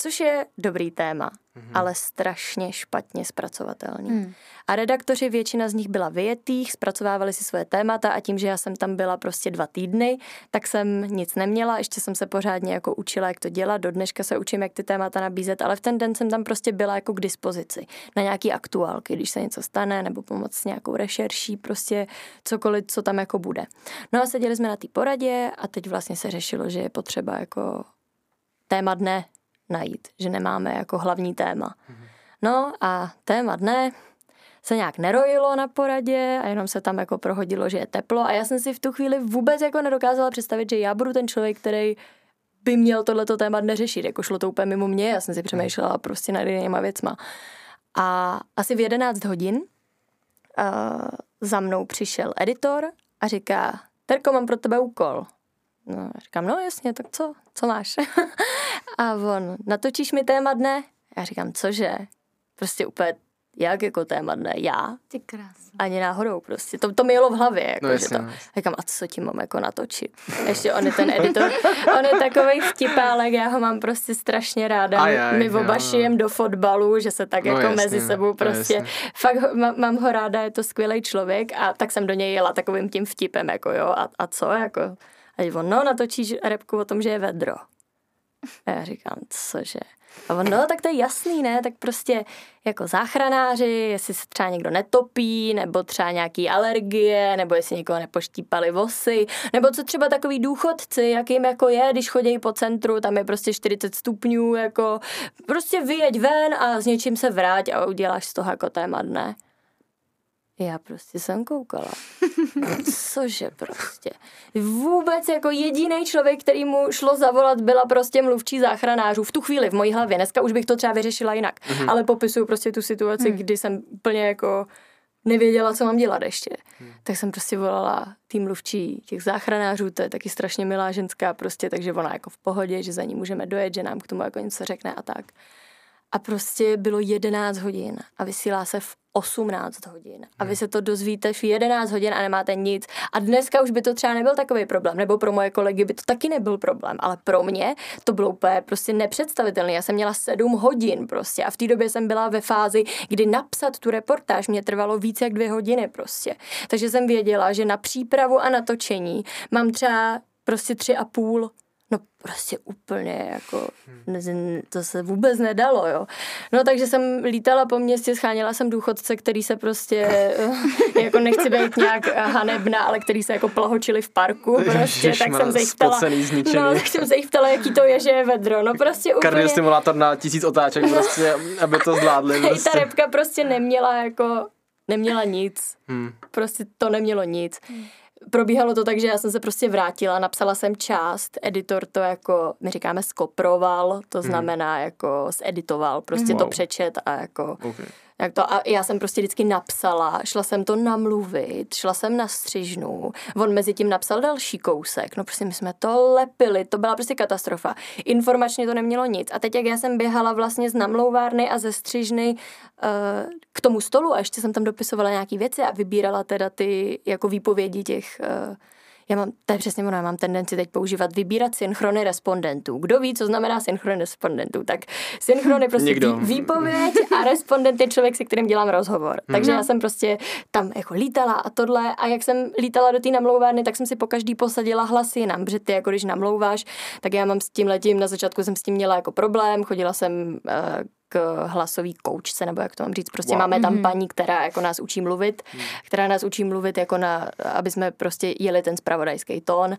což je dobrý téma, ale strašně špatně zpracovatelný. A redaktoři, většina z nich byla vyjetých, zpracovávali si svoje témata a tím, že já jsem tam byla prostě 2 týdny, tak jsem nic neměla, ještě jsem se pořádně jako učila, jak to dělat, do dneška se učím, jak ty témata nabízet, ale v ten den jsem tam prostě byla jako k dispozici na nějaký aktuálky, když se něco stane, nebo pomoc s nějakou rešerší, prostě cokoliv, co tam jako bude. No a seděli jsme na té poradě a teď vlastně se řešilo, že je potřeba jako téma dne najít, že nemáme jako hlavní téma. No a téma dne se nějak nerojilo na poradě a jenom se tam jako prohodilo, že je teplo a já jsem si v tu chvíli vůbec jako nedokázala představit, že já budu ten člověk, který by měl tohleto téma dne řešit, jako šlo to úplně mimo mě, já jsem si přemýšlela prostě nad jinýma věcma. A asi v 11 hodin za mnou přišel editor a říká: Terko, mám pro tebe úkol. No, říkám, no jasně, tak co máš? A on, natočíš mi téma dne? Já říkám, cože? Prostě úplně, jak jako téma dne? Já? Ty krásně. Ani náhodou prostě. To mi jelo v hlavě. Jako, no, jasně, že to. A říkám, a co ti mám jako natočit? Ještě on je ten editor, on je takovej vtipálek, já ho mám prostě strašně ráda. My oba šijem do fotbalu, že se tak no, jako jasně, mezi sebou prostě. Jasně. Fakt mám ho ráda, je to skvělej člověk a tak jsem do něj jela takovým tím vtipem, jako jo, a co jako... A on, no, natočíš repku o tom, že je vedro. A já říkám, cože? A on, no, tak to je jasný, ne? Tak prostě jako záchranáři, jestli se třeba někdo netopí, nebo třeba nějaký alergie, nebo jestli někoho nepoštípali vosy, nebo co třeba takový důchodci, jak jim jako je, když chodí po centru, tam je prostě 40 stupňů, jako prostě vyjeď ven a s něčím se vrát a uděláš z toho jako téma dne. Já prostě jsem koukala. Cože prostě. Vůbec jako jediný člověk, který mu šlo zavolat, byla prostě mluvčí záchranářů. V tu chvíli v mojí hlavě. Dneska už bych to třeba vyřešila jinak. Ale popisuju prostě tu situaci, kdy jsem úplně jako nevěděla, co mám dělat ještě. Tak jsem prostě volala tým mluvčí těch záchranářů, to je taky strašně milá ženská prostě, takže ona jako v pohodě, že za ní můžeme dojet, že nám k tomu jako něco řekne a tak. A prostě bylo 11 hodin a vysílá se v 18 hodin. A vy se to dozvíte v 11 hodin a nemáte nic. A dneska už by to třeba nebyl takový problém, nebo pro moje kolegy by to taky nebyl problém, ale pro mě to bylo úplně prostě nepředstavitelné. Já jsem měla 7 hodin prostě a v té době jsem byla ve fázi, kdy napsat tu reportáž mě trvalo více jak 2 hodiny prostě. Takže jsem věděla, že na přípravu a natočení mám třeba prostě 3,5. No prostě úplně jako, to se vůbec nedalo, jo. No takže jsem lítala po městě, scháněla jsem důchodce, který se prostě, jako nechci být nějak hanebná, ale který se jako plahočili v parku, prostě, tak jsem se jich ptala, jaký to je, že je vedro, no prostě úplně. Kardiostimulátor na 1000 otáček, prostě, aby to zvládli. Prostě. Ta repka prostě neměla nic, prostě to nemělo nic. Probíhalo to tak, že já jsem se prostě vrátila, napsala jsem část, editor to jako, my říkáme skoproval, to znamená jako zeditoval, prostě to přečet a jako... Okay. Jak to, a já jsem prostě vždycky napsala, šla jsem to namluvit, šla jsem na střižnu, on mezi tím napsal další kousek, no prostě my jsme to lepili, to byla prostě katastrofa. Informačně to nemělo nic a teď jak já jsem běhala vlastně z namlouvárny a ze střižny k tomu stolu a ještě jsem tam dopisovala nějaký věci a vybírala teda ty jako výpovědi těch... Já mám tendenci teď používat vybírat synchrony respondentů. Kdo ví, co znamená synchron respondentů? Tak synchron je prostě výpověď a respondent je člověk, se kterým dělám rozhovor. Takže já jsem prostě tam jako lítala a tohle a jak jsem lítala do té namlouvárny, tak jsem si po každý posadila hlas jinam, protože ty jako když namlouváš, tak já mám s tímhletím, na začátku jsem s tím měla jako problém, chodila jsem k hlasový koučce, nebo jak to mám říct, prostě máme tam paní, která jako nás učí mluvit, jako aby jsme prostě jeli ten zpravodajský tón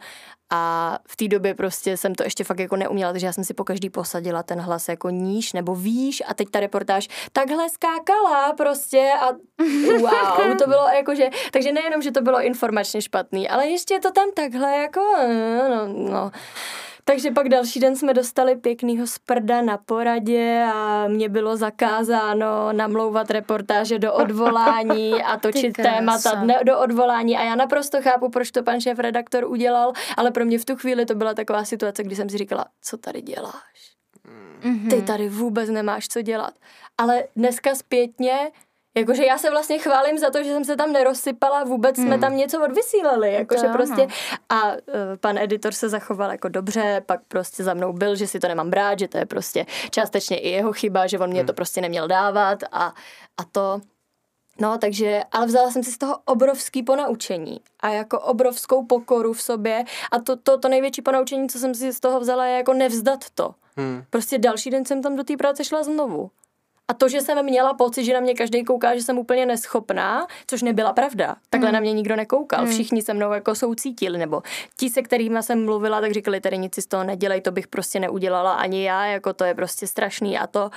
a v té době prostě jsem to ještě fakt jako neuměla, takže já jsem si po každý posadila ten hlas jako níž nebo výš a teď ta reportáž takhle skákala prostě a wow, to bylo jakože, takže nejenom, že to bylo informačně špatný, ale ještě to tam takhle jako no. Takže pak další den jsme dostali pěknýho sprda na poradě a mě bylo zakázáno namlouvat reportáže do odvolání a točit témata dne do odvolání. A já naprosto chápu, proč to pan šéfredaktor udělal, ale pro mě v tu chvíli to byla taková situace, kdy jsem si říkala, co tady děláš? Ty tady vůbec nemáš co dělat. Ale dneska zpětně... Jakože já se vlastně chválím za to, že jsem se tam nerozsypala, vůbec jsme tam něco odvysílali, jakože prostě. A pan editor se zachoval jako dobře, pak prostě za mnou byl, že si to nemám brát, že to je prostě částečně i jeho chyba, že on mě to prostě neměl dávat a to... No, takže, ale vzala jsem si z toho obrovský ponaučení a jako obrovskou pokoru v sobě a to největší ponaučení, co jsem si z toho vzala, je jako nevzdat to. Prostě další den jsem tam do té práce šla znovu. A to, že jsem měla pocit, že na mě každý kouká, že jsem úplně neschopná, což nebyla pravda. Takhle na mě nikdo nekoukal. Všichni se mnou jako soucítili, nebo ti, se kterými jsem mluvila, tak říkali, tady nic si z toho nedělej, to bych prostě neudělala ani já, jako to je prostě strašný a to...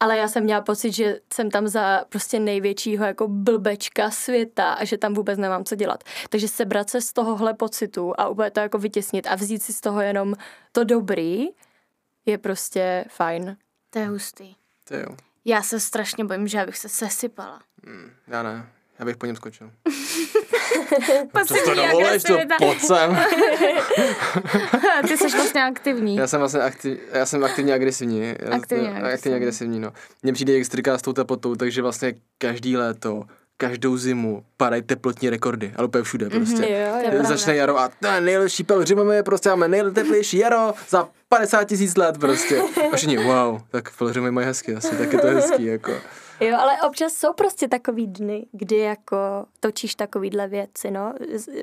Ale já jsem měla pocit, že jsem tam za prostě největšího jako blbečka světa a že tam vůbec nemám co dělat. Takže sebrat se z tohohle pocitu a úplně to jako vytěsnit a vzít si z toho jenom to dobrý je prostě fajn. To je hustý. To jo. Já se strašně bojím, že já bych se sesypala. Já ne. Já bych po něm skočil. Pasivní agresivita. Ty jsi vlastně aktivní. Já jsem vlastně aktivně agresivní. Aktivně agresivní, no. Mně přijde, jak strká s tou teplotou, takže vlastně každý léto, každou zimu padají teplotní rekordy. Ale úplně všude prostě. Začne jaro a to je nejlepší pelřimové je prostě, máme nejteplejší jaro za 50 000 let prostě. A všichni, wow, tak pelřimové mají hezky asi, tak je to hezký jako. Jo, ale občas jsou prostě takový dny, kdy jako točíš takovýhle věci, no.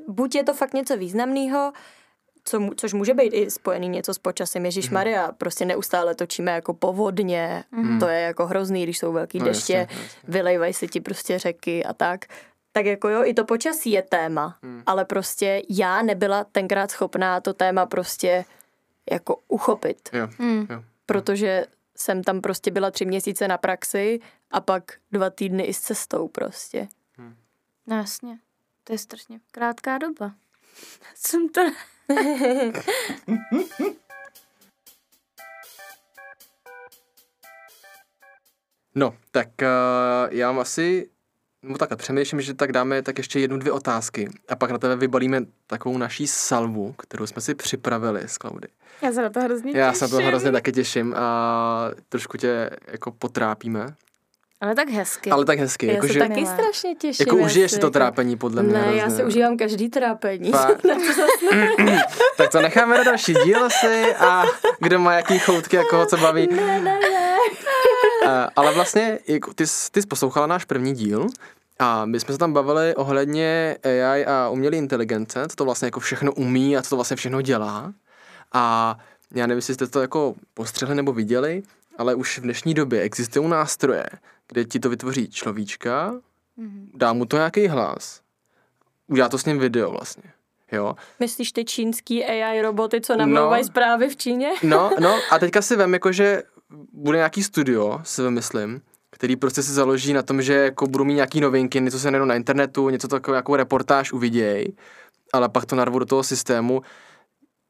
Buď je to fakt něco významného, což může být i spojený něco s počasím. Ježišmarja, prostě neustále točíme jako povodně, to je jako hrozný, když jsou velký deště, vylejvají se ti prostě řeky a tak. Tak jako jo, i to počasí je téma, ale prostě já nebyla tenkrát schopná to téma prostě jako uchopit. Protože jsem tam prostě byla 3 měsíce na praxi a pak 2 týdny i s cestou prostě. No jasně, to je strašně krátká doba. Jsem to... No, tak já mám asi... No takhle, přemýšlím, že tak dáme tak ještě 1-2 otázky a pak na tebe vybalíme takovou naší salvu, kterou jsme si připravili s Klaudy. Já se na to hrozně těším. Já se na to hrozně taky těším a trošku tě jako potrápíme. Ale tak hezky. Ale tak hezky. Já jako se že, taky strašně těším. Jako užiješ si to trápení podle mě. Ne, hrozně. Já si užívám každý trápení. Tak to necháme na další díl asi a kdo má jaký choutky, jako ho co baví. Ne. Ale vlastně ty jsi poslouchala náš první díl a my jsme se tam bavili ohledně AI a umělé inteligence, co to vlastně jako všechno umí a co to vlastně všechno dělá. A já nevím, jestli jste to jako postřehli nebo viděli, ale už v dnešní době existují nástroje, kde ti to vytvoří človíčka, dá mu to nějaký hlas, udělá to s ním video vlastně. Jo. Myslíš ty čínský AI roboty, co namlouvají zprávy v Číně? No a teďka si vem, jakože bude nějaký studio, si myslím, který prostě se založí na tom, že jako budou mít nějaký novinky, něco se najdou na internetu, něco takovou, nějakou reportáž uvidějí, ale pak to narvou do toho systému.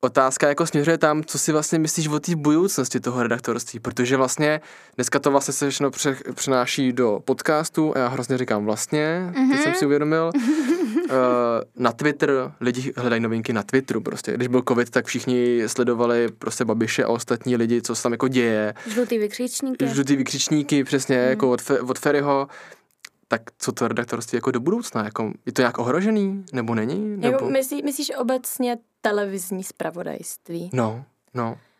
Otázka jako směřuje tam, co si vlastně myslíš o té budoucnosti toho redaktorství, protože vlastně dneska to vlastně se všechno přenáší do podcastu a já hrozně říkám vlastně, teď jsem si uvědomil, na Twitter, lidi hledají novinky na Twitteru prostě. Když byl covid, tak všichni sledovali prostě Babiše a ostatní lidi, co se tam jako děje. Žlutý vykřičníky, přesně, jako od Ferryho. Tak co to redaktorství jako do budoucna? Jako, je to nějak ohrožený? Nebo není? Nebo... Jako myslíš obecně televizní zpravodajství? No.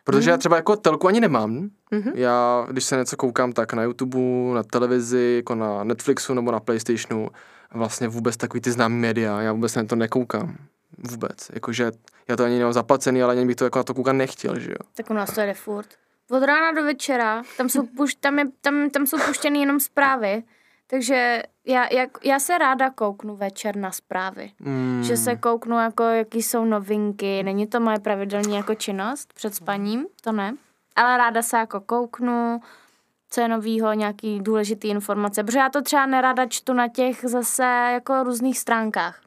Protože já třeba jako telku ani nemám. Já, když se něco koukám, tak na YouTube, na televizi, jako na Netflixu nebo na PlayStationu, vlastně vůbec takový ty známý média, já vůbec na to nekoukám. Vůbec. Jakože já to ani nemám zaplacený, ale ani bych to jako na to koukat nechtěl, že jo. Tak u nás to jde furt. Od rána do večera, tam jsou puštěny jenom zprávy. Takže já se ráda kouknu večer na zprávy. Že se kouknu, jako jaký jsou novinky. Není to moje pravidelní jako činnost před spaním, to ne. Ale ráda se jako kouknu, co je novýho, nějaký důležitý informace. Protože já to třeba nerada čtu na těch zase jako různých stránkách.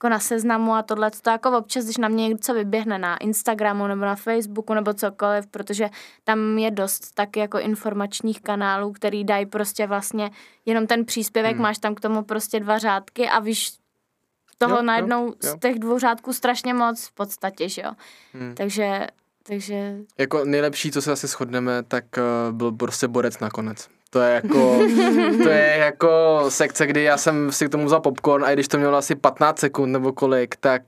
Jako na Seznamu a tohle. To jako občas, když na mě něco vyběhne na Instagramu nebo na Facebooku nebo cokoliv, protože tam je dost taky jako informačních kanálů, který dají prostě vlastně jenom ten příspěvek, máš tam k tomu prostě 2 řádky a víš toho najednou. Z těch 2 řádků strašně moc v podstatě, že jo. Takže... Jako nejlepší, co se asi shodneme, tak byl prostě borec nakonec. To je jako sekce, kdy já jsem si k tomu vzal popcorn a i když to mělo asi 15 sekund nebo kolik, tak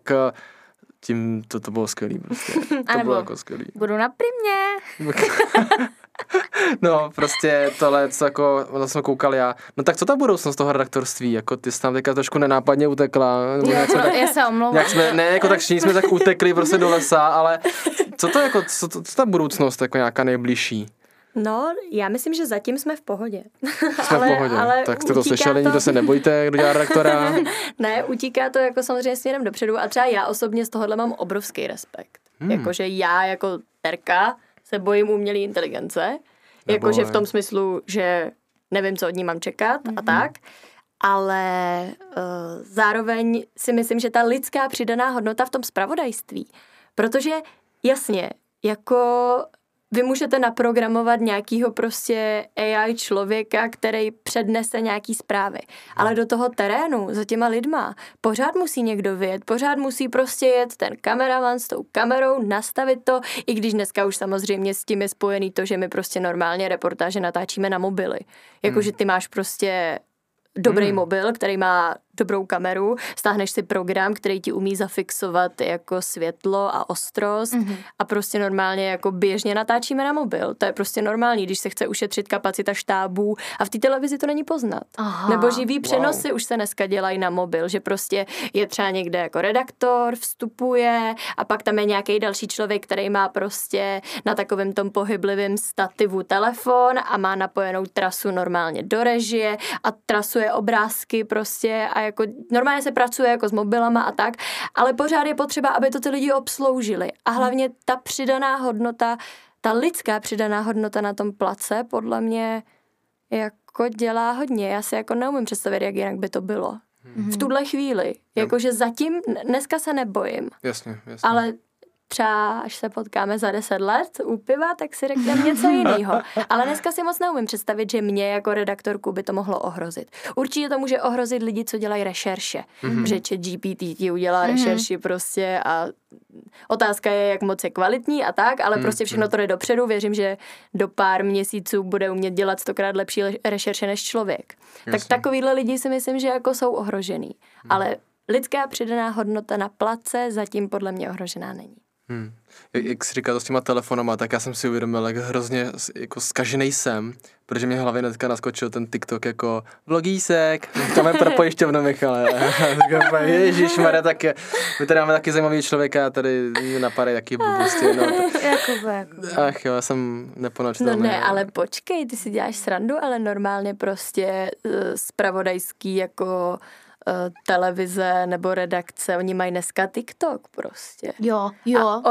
tím to bylo skvělý prostě. To bylo jako skvělý. Budu na primě. No, prostě tohle, co jako na to jsem koukal já. No tak co ta budoucnost toho redaktorství? Jako ty jsi tam teďka trošku nenápadně utekla. Já se omlouvám. Ne, jako tak všichni jsme tak utekli prostě do lesa, ale co ta budoucnost jako nějaká nejbližší? No, já myslím, že zatím jsme v pohodě. Jsme v pohodě. Ale tak jste to slyšeli, nikdo se nebojíte, kdo dělá redaktora. Ne, utíká to jako samozřejmě směrem dopředu a třeba já osobně z tohohle mám obrovský respekt. Jakože já jako Terka se bojím umělé inteligence. Jakože v tom smyslu, že nevím, co od ní mám čekat a tak. Ale zároveň si myslím, že ta lidská přidaná hodnota v tom zpravodajství. Protože jasně, jako... Vy můžete naprogramovat nějakýho prostě AI člověka, který přednese nějaký zprávy. Ale do toho terénu, za těma lidma, pořád musí někdo vyjet, pořád musí prostě jet ten kameraman s tou kamerou, nastavit to, i když dneska už samozřejmě s tím je spojený to, že my prostě normálně reportáže natáčíme na mobily. Jakože ty máš prostě dobrý mobil, který má dobrou kameru, stáhneš si program, který ti umí zafixovat jako světlo a ostrost a prostě normálně jako běžně natáčíme na mobil. To je prostě normální, když se chce ušetřit kapacita štábů a v té televizi to není poznat. Aha, nebo živý přenosy už se dneska dělají na mobil, že prostě je třeba někde jako redaktor, vstupuje a pak tam je nějaký další člověk, který má prostě na takovém tom pohyblivém stativu telefon a má napojenou trasu normálně do režie a trasuje obrázky prostě a jako normálně se pracuje jako s mobilama a tak, ale pořád je potřeba, aby to ty lidi obsloužili. A hlavně ta přidaná hodnota, ta lidská přidaná hodnota na tom place podle mě jako dělá hodně. Já si jako neumím představit, jak jinak by to bylo. V tuhle chvíli. Jakože zatím, dneska se nebojím. Jasně. Ale třeba, až se potkáme za 10 let u piva, tak si řekneme něco jiného. Ale dneska si moc neumím představit, že mě jako redaktorku by to mohlo ohrozit. Určitě to může ohrozit lidi, co dělají rešerše. Protože GPT ti udělá rešerši prostě a otázka je, jak moc je kvalitní a tak, ale prostě všechno to jde dopředu. Věřím, že do pár měsíců bude umět dělat 100krát lepší rešerše než člověk. Jasně. Tak takovýhle lidi si myslím, že jako jsou ohrožený. Ale lidská přidaná hodnota na place zatím podle mě ohrožená není. Jak jsi říkal to s těma telefonama, tak já jsem si uvědomil, jak hrozně jako zkaženej jsem, protože mě hlavě dneska naskočil ten TikTok jako vlogísek, to mám pro pojišťovnu Michale. Ježišmarja, tak my tady máme taky zajímavý člověka a tady mě napadají taky blbosti. No, ach jo, já jsem neponočitelný. No ne, ale počkej, ty si děláš srandu, ale normálně prostě zpravodajský jako... televize nebo redakce, oni mají dneska TikTok prostě. Jo, a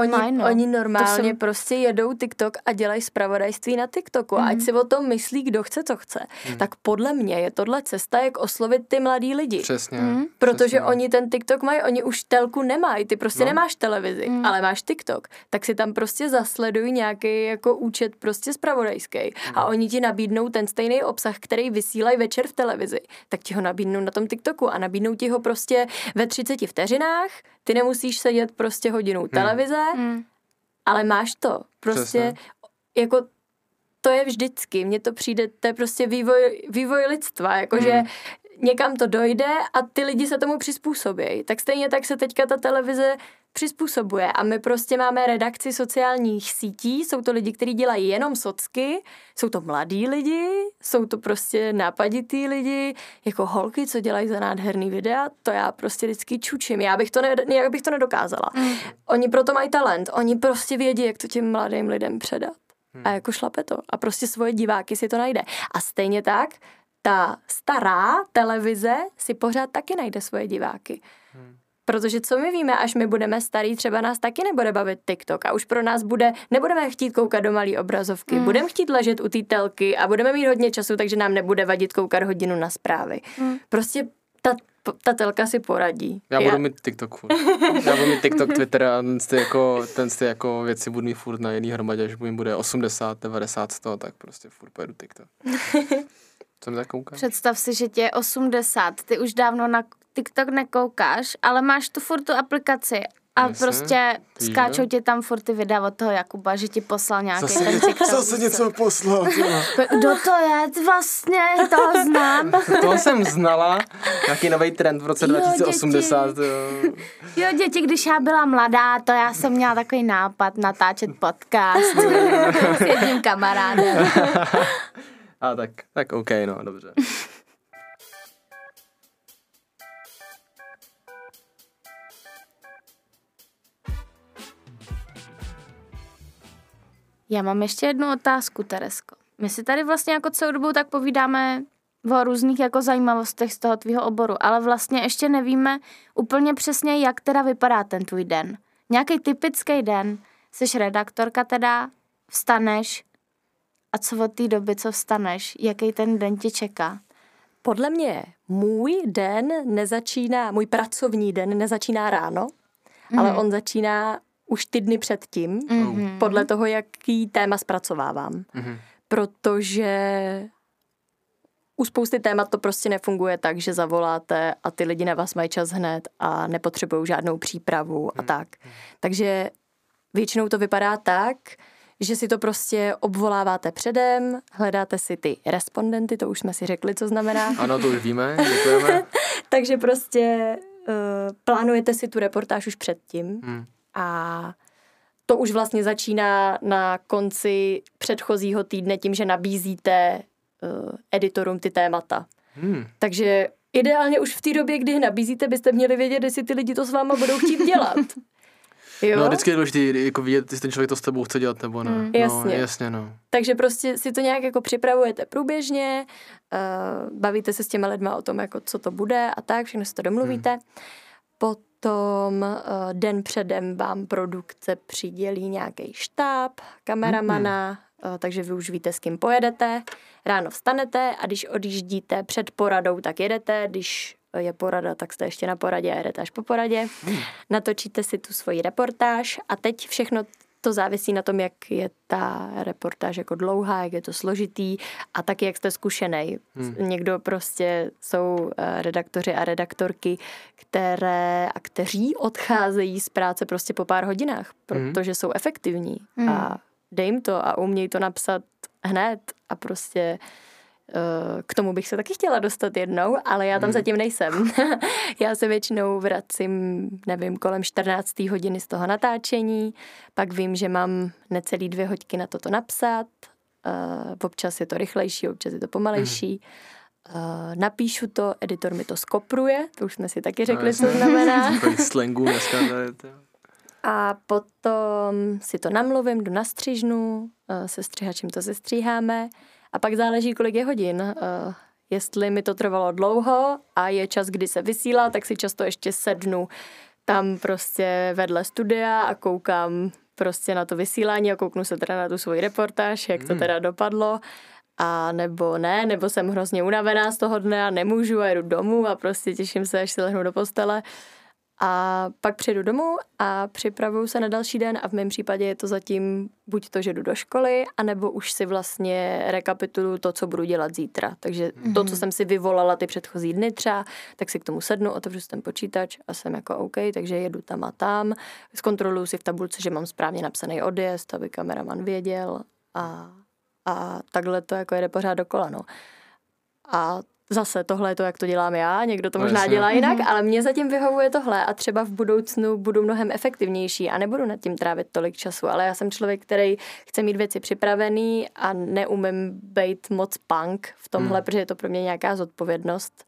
oni normálně prostě jedou TikTok a dělají zpravodajství na TikToku. A ať si o tom myslí, kdo chce, co chce. Tak podle mě je tohle cesta, jak oslovit ty mladý lidi. Přesně. Protože oni ten TikTok mají, oni už telku nemají. Ty prostě nemáš televizi, ale máš TikTok. Tak si tam prostě zasleduj nějaký jako účet prostě zpravodajský. A oni ti nabídnou ten stejný obsah, který vysílají večer v televizi. Tak ti ho nabídnou na tom TikToku a nabídnou ti ho prostě ve 30 vteřinách, ty nemusíš sedět prostě hodinu televize, ale máš to. Prostě přesně. Jako to je vždycky, mně to přijde, to je prostě vývoj lidstva, jakože někam to dojde a ty lidi se tomu přizpůsobí. Tak stejně tak se teďka ta televize přizpůsobuje a my prostě máme redakci sociálních sítí, jsou to lidi, kteří dělají jenom socky, jsou to mladí lidi, jsou to prostě nápaditý lidi, jako holky, co dělají za nádherný videa, to já prostě vždycky čučím, já bych to nedokázala. Oni proto mají talent, oni prostě vědí, jak to těm mladým lidem předat a jako šlape to a prostě svoje diváky si to najde a stejně tak ta stará televize si pořád taky najde svoje diváky. Protože co my víme, až my budeme starý, třeba nás taky nebude bavit TikTok a už pro nás nebudeme chtít koukat do malý obrazovky, budeme chtít ležet u té telky a budeme mít hodně času, takže nám nebude vadit koukat hodinu na zprávy. Prostě ta telka si poradí. Já budu mít TikTok furt. Já budu mít TikTok, Twitter a ten jako věci budu mít furt na jedný hromadě, až mi bude 80, 90, 100, tak prostě furt pojedu TikTok. Co mi tak koukáš? Představ si, že tě je 80, ty už dávno na TikTok nekoukáš, ale máš tu furt tu aplikaci A jasně, prostě skáčou ti tam furt ty videa od toho Jakuba, že ti poslal nějaký ten TikTok. Zase něco poslal. Kdo to je? Vlastně toho znám. Toho jsem znala. Nějaký nový trend v roce 2080. Jo, děti, když já byla mladá, to já jsem měla takový nápad natáčet podcast s jedním kamarádem. A tak OK, no, dobře. Já mám ještě jednu otázku, Teresko. My si tady vlastně jako celou dobu tak povídáme o různých jako zajímavostech z toho tvýho oboru, ale vlastně ještě nevíme úplně přesně, jak teda vypadá ten tvůj den. Nějaký typický den, jsi redaktorka teda, vstaneš a co od té doby, co vstaneš, jaký ten den tě čeká? Podle mě můj pracovní den nezačíná ráno, ale on začíná už ty dny předtím, podle toho, jaký téma zpracovávám. Protože u spousty témat to prostě nefunguje tak, že zavoláte a ty lidi na vás mají čas hned a nepotřebují žádnou přípravu a tak. Takže většinou to vypadá tak, že si to prostě obvoláváte předem, hledáte si ty respondenty, to už jsme si řekli, co znamená. Ano, to už víme, děkujeme. Takže prostě plánujete si tu reportáž už předtím. A to už vlastně začíná na konci předchozího týdne tím, že nabízíte editorům ty témata. Takže ideálně už v té době, kdy nabízíte, byste měli vědět, jestli ty lidi to s váma budou chtít dělat. Jo? No vždycky je důležitý jako vidět, jestli ten člověk to s tebou chce dělat nebo ne. Jasně. Takže prostě si to nějak jako připravujete průběžně, bavíte se s těma lidma o tom, jako co to bude a tak, všechno si to domluvíte. Potom den předem vám produkce přidělí nějaký štáb, kameramana, takže vy už víte, s kým pojedete. Ráno vstanete a když odjíždíte před poradou, tak jedete. Když je porada, tak jste ještě na poradě a jedete až po poradě. Natočíte si tu svoji reportáž a teď všechno to závisí na tom, jak je ta reportáž jako dlouhá, jak je to složitý a taky, jak jste zkušenej. Někdo prostě jsou redaktoři a redaktorky, kteří odcházejí z práce prostě po pár hodinách, protože jsou efektivní a dej jim to a umějí to napsat hned a prostě k tomu bych se taky chtěla dostat jednou, ale já tam zatím nejsem. Já se většinou vracím, nevím, kolem 14. hodiny z toho natáčení, pak vím, že mám necelý 2 hodiny na toto napsat, občas je to rychlejší, občas je to pomalejší, napíšu to, editor mi to skopruje, to už jsme si taky řekli, co znamená. Slengu dneska. A potom si to namluvím, jdu na střižnu, se střihačem to sestříháme. A pak záleží, kolik je hodin. Jestli mi to trvalo dlouho a je čas, kdy se vysílá, tak si často ještě sednu tam prostě vedle studia a koukám prostě na to vysílání a kouknu se teda na tu svoji reportáž, jak to teda dopadlo. A nebo ne, nebo jsem hrozně unavená z toho dne a nemůžu a jdu domů a prostě těším se, až si lehnu do postele. A pak přijedu domů a připravuju se na další den a v mém případě je to zatím buď to, že jdu do školy, anebo už si vlastně rekapituluju to, co budu dělat zítra. Takže to, co jsem si vyvolala ty předchozí dny třeba, tak si k tomu sednu, otevřu si ten počítač a jsem jako OK, takže jedu tam a tam. Zkontroluju si v tabulce, že mám správně napsaný odjezd, aby kameraman věděl a takhle to jako jede pořád dokola, no. A zase tohle je to, jak to dělám já, někdo to možná dělá jinak, ale mě zatím vyhovuje tohle a třeba v budoucnu budu mnohem efektivnější a nebudu nad tím trávit tolik času, ale já jsem člověk, který chce mít věci připravený a neumím být moc punk v tomhle, protože je to pro mě nějaká zodpovědnost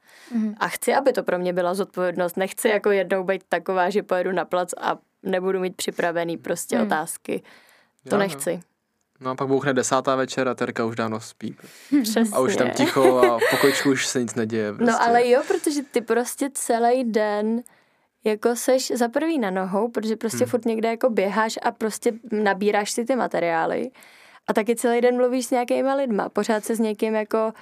a chci, aby to pro mě byla zodpovědnost, nechci jako jednou být taková, že pojedu na plac a nebudu mít připravený prostě otázky, to nechci. No a pak bouchne 10. večer a Terka už dávno spí. Přesně. A už tam ticho a v pokojičku už se nic neděje. Prostě. No ale jo, protože ty prostě celý den jako seš za prvý na nohou, protože prostě furt někde jako běháš a prostě nabíráš si ty materiály a taky celý den mluvíš s nějakýma lidma. Pořád se s někým jako,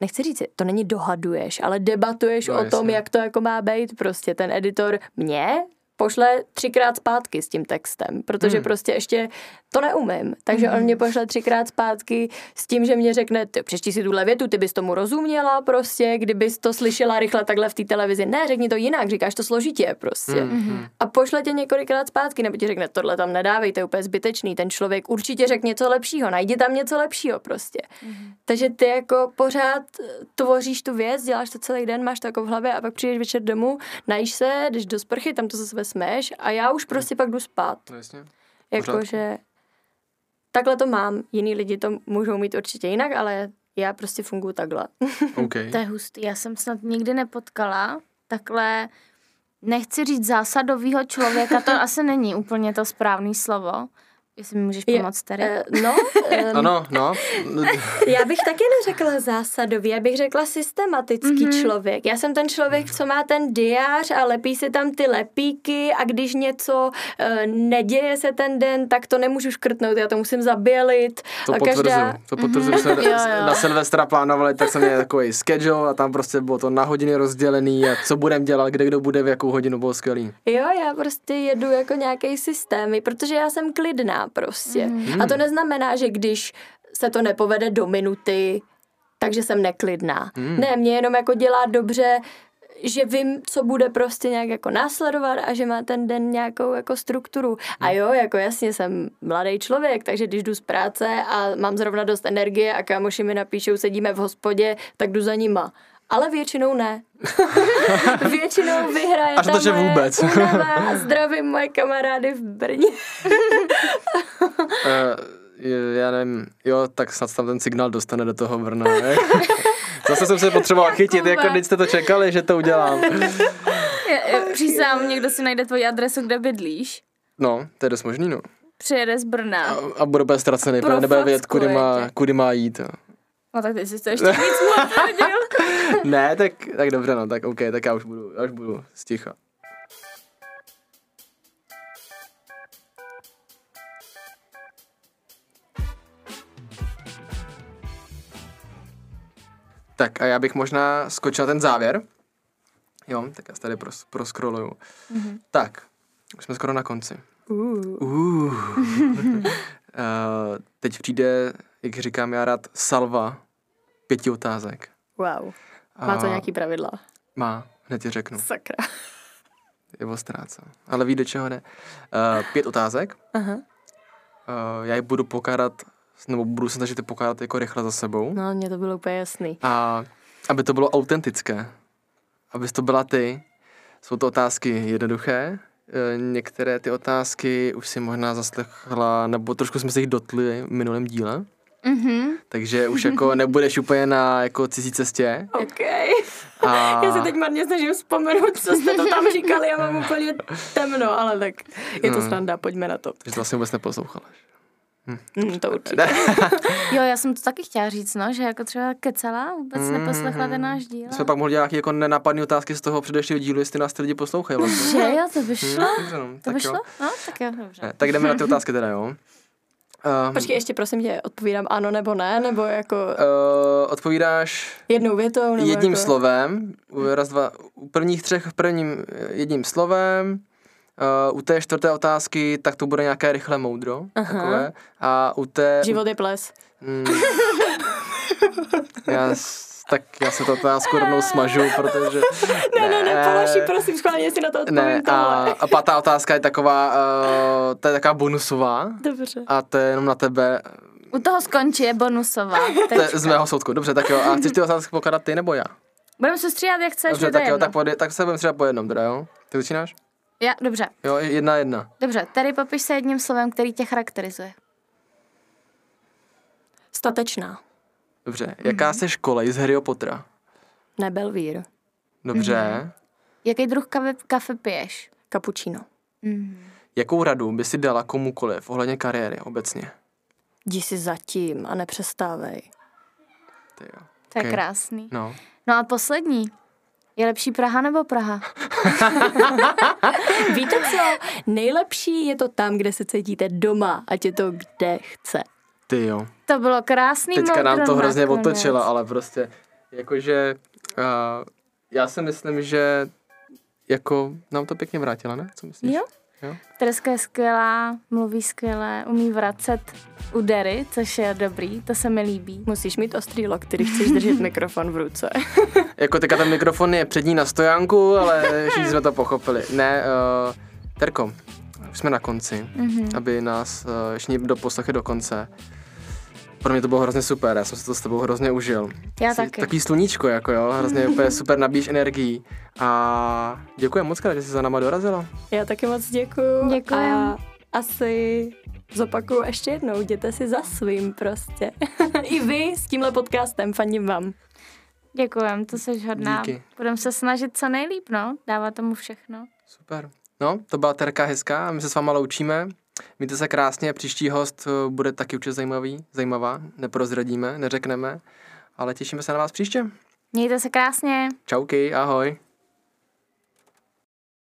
nechci říct, to není dohaduješ, ale debatuješ o tom, jak to jako má být. Prostě ten editor mě pošle 3krát zpátky s tím textem, protože prostě ještě to neumím. Takže on mě pošle 3krát zpátky s tím, že mě řekne, přečti si tuhle větu, ty bys tomu rozuměla prostě, kdybys to slyšela rychle takhle v té televizi. Ne, řekni to jinak, říkáš to složitě prostě. A pošle tě několikrát zpátky, nebo ti řekne, tohle tam nedávejte, úplně zbytečný, ten člověk určitě řekne něco lepšího, najdi tam něco lepšího prostě. Takže ty jako pořád tvoříš tu věc, děláš to celý den, máš to jako v hlavě a pak přijdeš večer domů, najíš se, jdeš do sprchy, tam to zase vezmeš a já už prostě pak jdu spát. No jasně. Jakože takhle to mám. Jiní lidi to můžou mít určitě jinak, ale já prostě funguji takhle. Okay. To je hustý. Já jsem snad nikdy nepotkala takhle, nechci říct zásadovýho člověka, to asi není úplně to správný slovo. Jestli mi můžeš pomoct tady. Ano. Já bych taky neřekla zásadový, já bych řekla systematický člověk. Já jsem ten člověk, co má ten diář a lepí si tam ty lepíky a když něco neděje se ten den, tak to nemůžu škrtnout, já to musím zabělit. To potvrzuji. Na Silvestra plánovali, tak jsem měl takový schedule a tam prostě bylo to na hodiny rozdělený a co budem dělat, kde kdo bude, v jakou hodinu, bylo skvělý. Jo, já prostě jedu jako nějaký systém, protože já jsem klidná. Prostě. A to neznamená, že když se to nepovede do minuty, takže jsem neklidná. Ne, mě jenom jako dělá dobře, že vím, co bude prostě nějak jako následovat a že má ten den nějakou jako strukturu. A jo, jako jasně, jsem mladý člověk, takže když jdu z práce a mám zrovna dost energie a kámoši mi napíšou, sedíme v hospodě, tak jdu za nima. Ale většinou ne. Většinou vyhraje až ta moje vůbec. Únava. Zdravím moje kamarády v Brně. Já nevím, jo, tak snad tam ten signál dostane do toho Brna. Zase jsem se potřeboval chytit, jako když jste to čekali, že to udělám. Přísám, někdo si najde tvoji adresu, kde bydlíš. No, to je dost možný, no. Přijede z Brna. A bude úplně ztracený, protože nebude vědět, kudy má jít. No tak ty jsi to ještě víc potvrdil. Ne, tak dobře, no, tak OK, tak já už budu sticha. Tak a já bych možná skočil na ten závěr. Jo, tak já se tady proskroluju. Tak, už jsme skoro na konci. Teď přijde, jak říkám já rád, salva 5 otázek. Wow. Má to nějaký pravidla? Má, hned ti řeknu. Sakra. Je ostrá, co? Ale ví, do čeho jde. 5 otázek. Aha. Já ji budu pokládat, nebo budu se snažit pokládat jako rychle za sebou. No, mně to bylo úplně jasný. A aby to bylo autentické. Abys to byla ty. Jsou to otázky jednoduché. Některé ty otázky už si možná zaslechla, nebo trošku jsme se jich dotli v minulém díle. Takže už jako nebudeš úplně na jako cizí cestě. Okay. Já se teď marně snažím vzpomenout, co jste to tam říkali, já mám úplně temno, ale tak je to sranda, pojďme na to. Takže to vlastně vůbec neposlouchala. To určitě. Jo, já jsem to taky chtěla říct, no, že jako třeba kecela, vůbec neposlechla ten náš díl. Jsme pak mohli dělat nějaké jako nenápadné otázky z toho předešlého dílu, jestli nás ty lidi poslouchají. Vlastně. Že jo, to by šlo. To by šlo? No, tak jo, dobře. Ne, tak jdeme na ty otázky teda, jo. Počkej, ještě prosím tě, odpovídám ano nebo ne, nebo jako... odpovídáš... Jednou větou, nebo jedním jako... slovem, raz, dva, u prvních třech, jedním slovem. U té čtvrté otázky, tak to bude nějaké rychlé moudro. Takové. A u té... Život je ples. Tak já se to otázku rovnou smažu, protože... Ne, Pološi, prosím, schválně, jestli na to odpovím tohle. A pátá otázka je taková, to je taková bonusová. Dobře. A to je jenom na tebe. U toho skončí, je bonusová. To je z mého soudku, dobře, tak jo. A chceš ty otázky pokládat ty nebo já? Budeme se střídat, jak chceš, dobře, tak jo, tak se budeme střídat po jednom, teda jo? Ty začínáš? Já, dobře. Jo, 1-1. Dobře, tady popiš se jedním slovem, který tě charakterizuje. Statečná. Dobře, jaká jsi kolej z Harryho Pottera? Nebelvír. Dobře. Jaký druh kafe piješ? Kapučino. Jakou radu by si dala komukoliv ohledně kariéry obecně? Jdi si zatím a nepřestávej. Tyjo. To je krásný. No a poslední. Je lepší Praha nebo Praha? Víte co? Nejlepší je to tam, kde se cítíte doma, ať je to kde chce. Ty jo. To bylo krásný. Teďka nám to hrozně otočilo, ale prostě, jakože já si myslím, že jako nám to pěkně vrátila, ne? Co myslíš? Jo. Jo. Tereska je skvělá, mluví skvěle, umí vracet údery, což je dobrý, to se mi líbí. Musíš mít ostrý lokty, když chceš držet mikrofon v ruce. Jako teďka ten mikrofon je před ní na stojánku, ale všichni jsme to pochopili. Ne, Terko, už jsme na konci, aby nás šli do poslechy do konce. Pro mě to bylo hrozně super, já jsem se to s tebou hrozně užil. Já taky. Takový sluníčko, jako jo, hrozně úplně super, nabíjíš energií. A děkuji moc, že jsi za náma dorazila. Já taky moc děkuju. Děkuji. A asi zopakuju ještě jednou, jděte si za svým prostě. I vy s tímhle podcastem, fandím vám. Děkujem, to jsi hodná. Díky. Budem se snažit co nejlíp, no, dávat tomu všechno. Super. No, to byla Terka Hyská, my se s váma loučíme. Mějte se krásně, příští host bude taky určitě zajímavá, neprozradíme, neřekneme, ale těšíme se na vás příště. Mějte se krásně. Čauky, ahoj.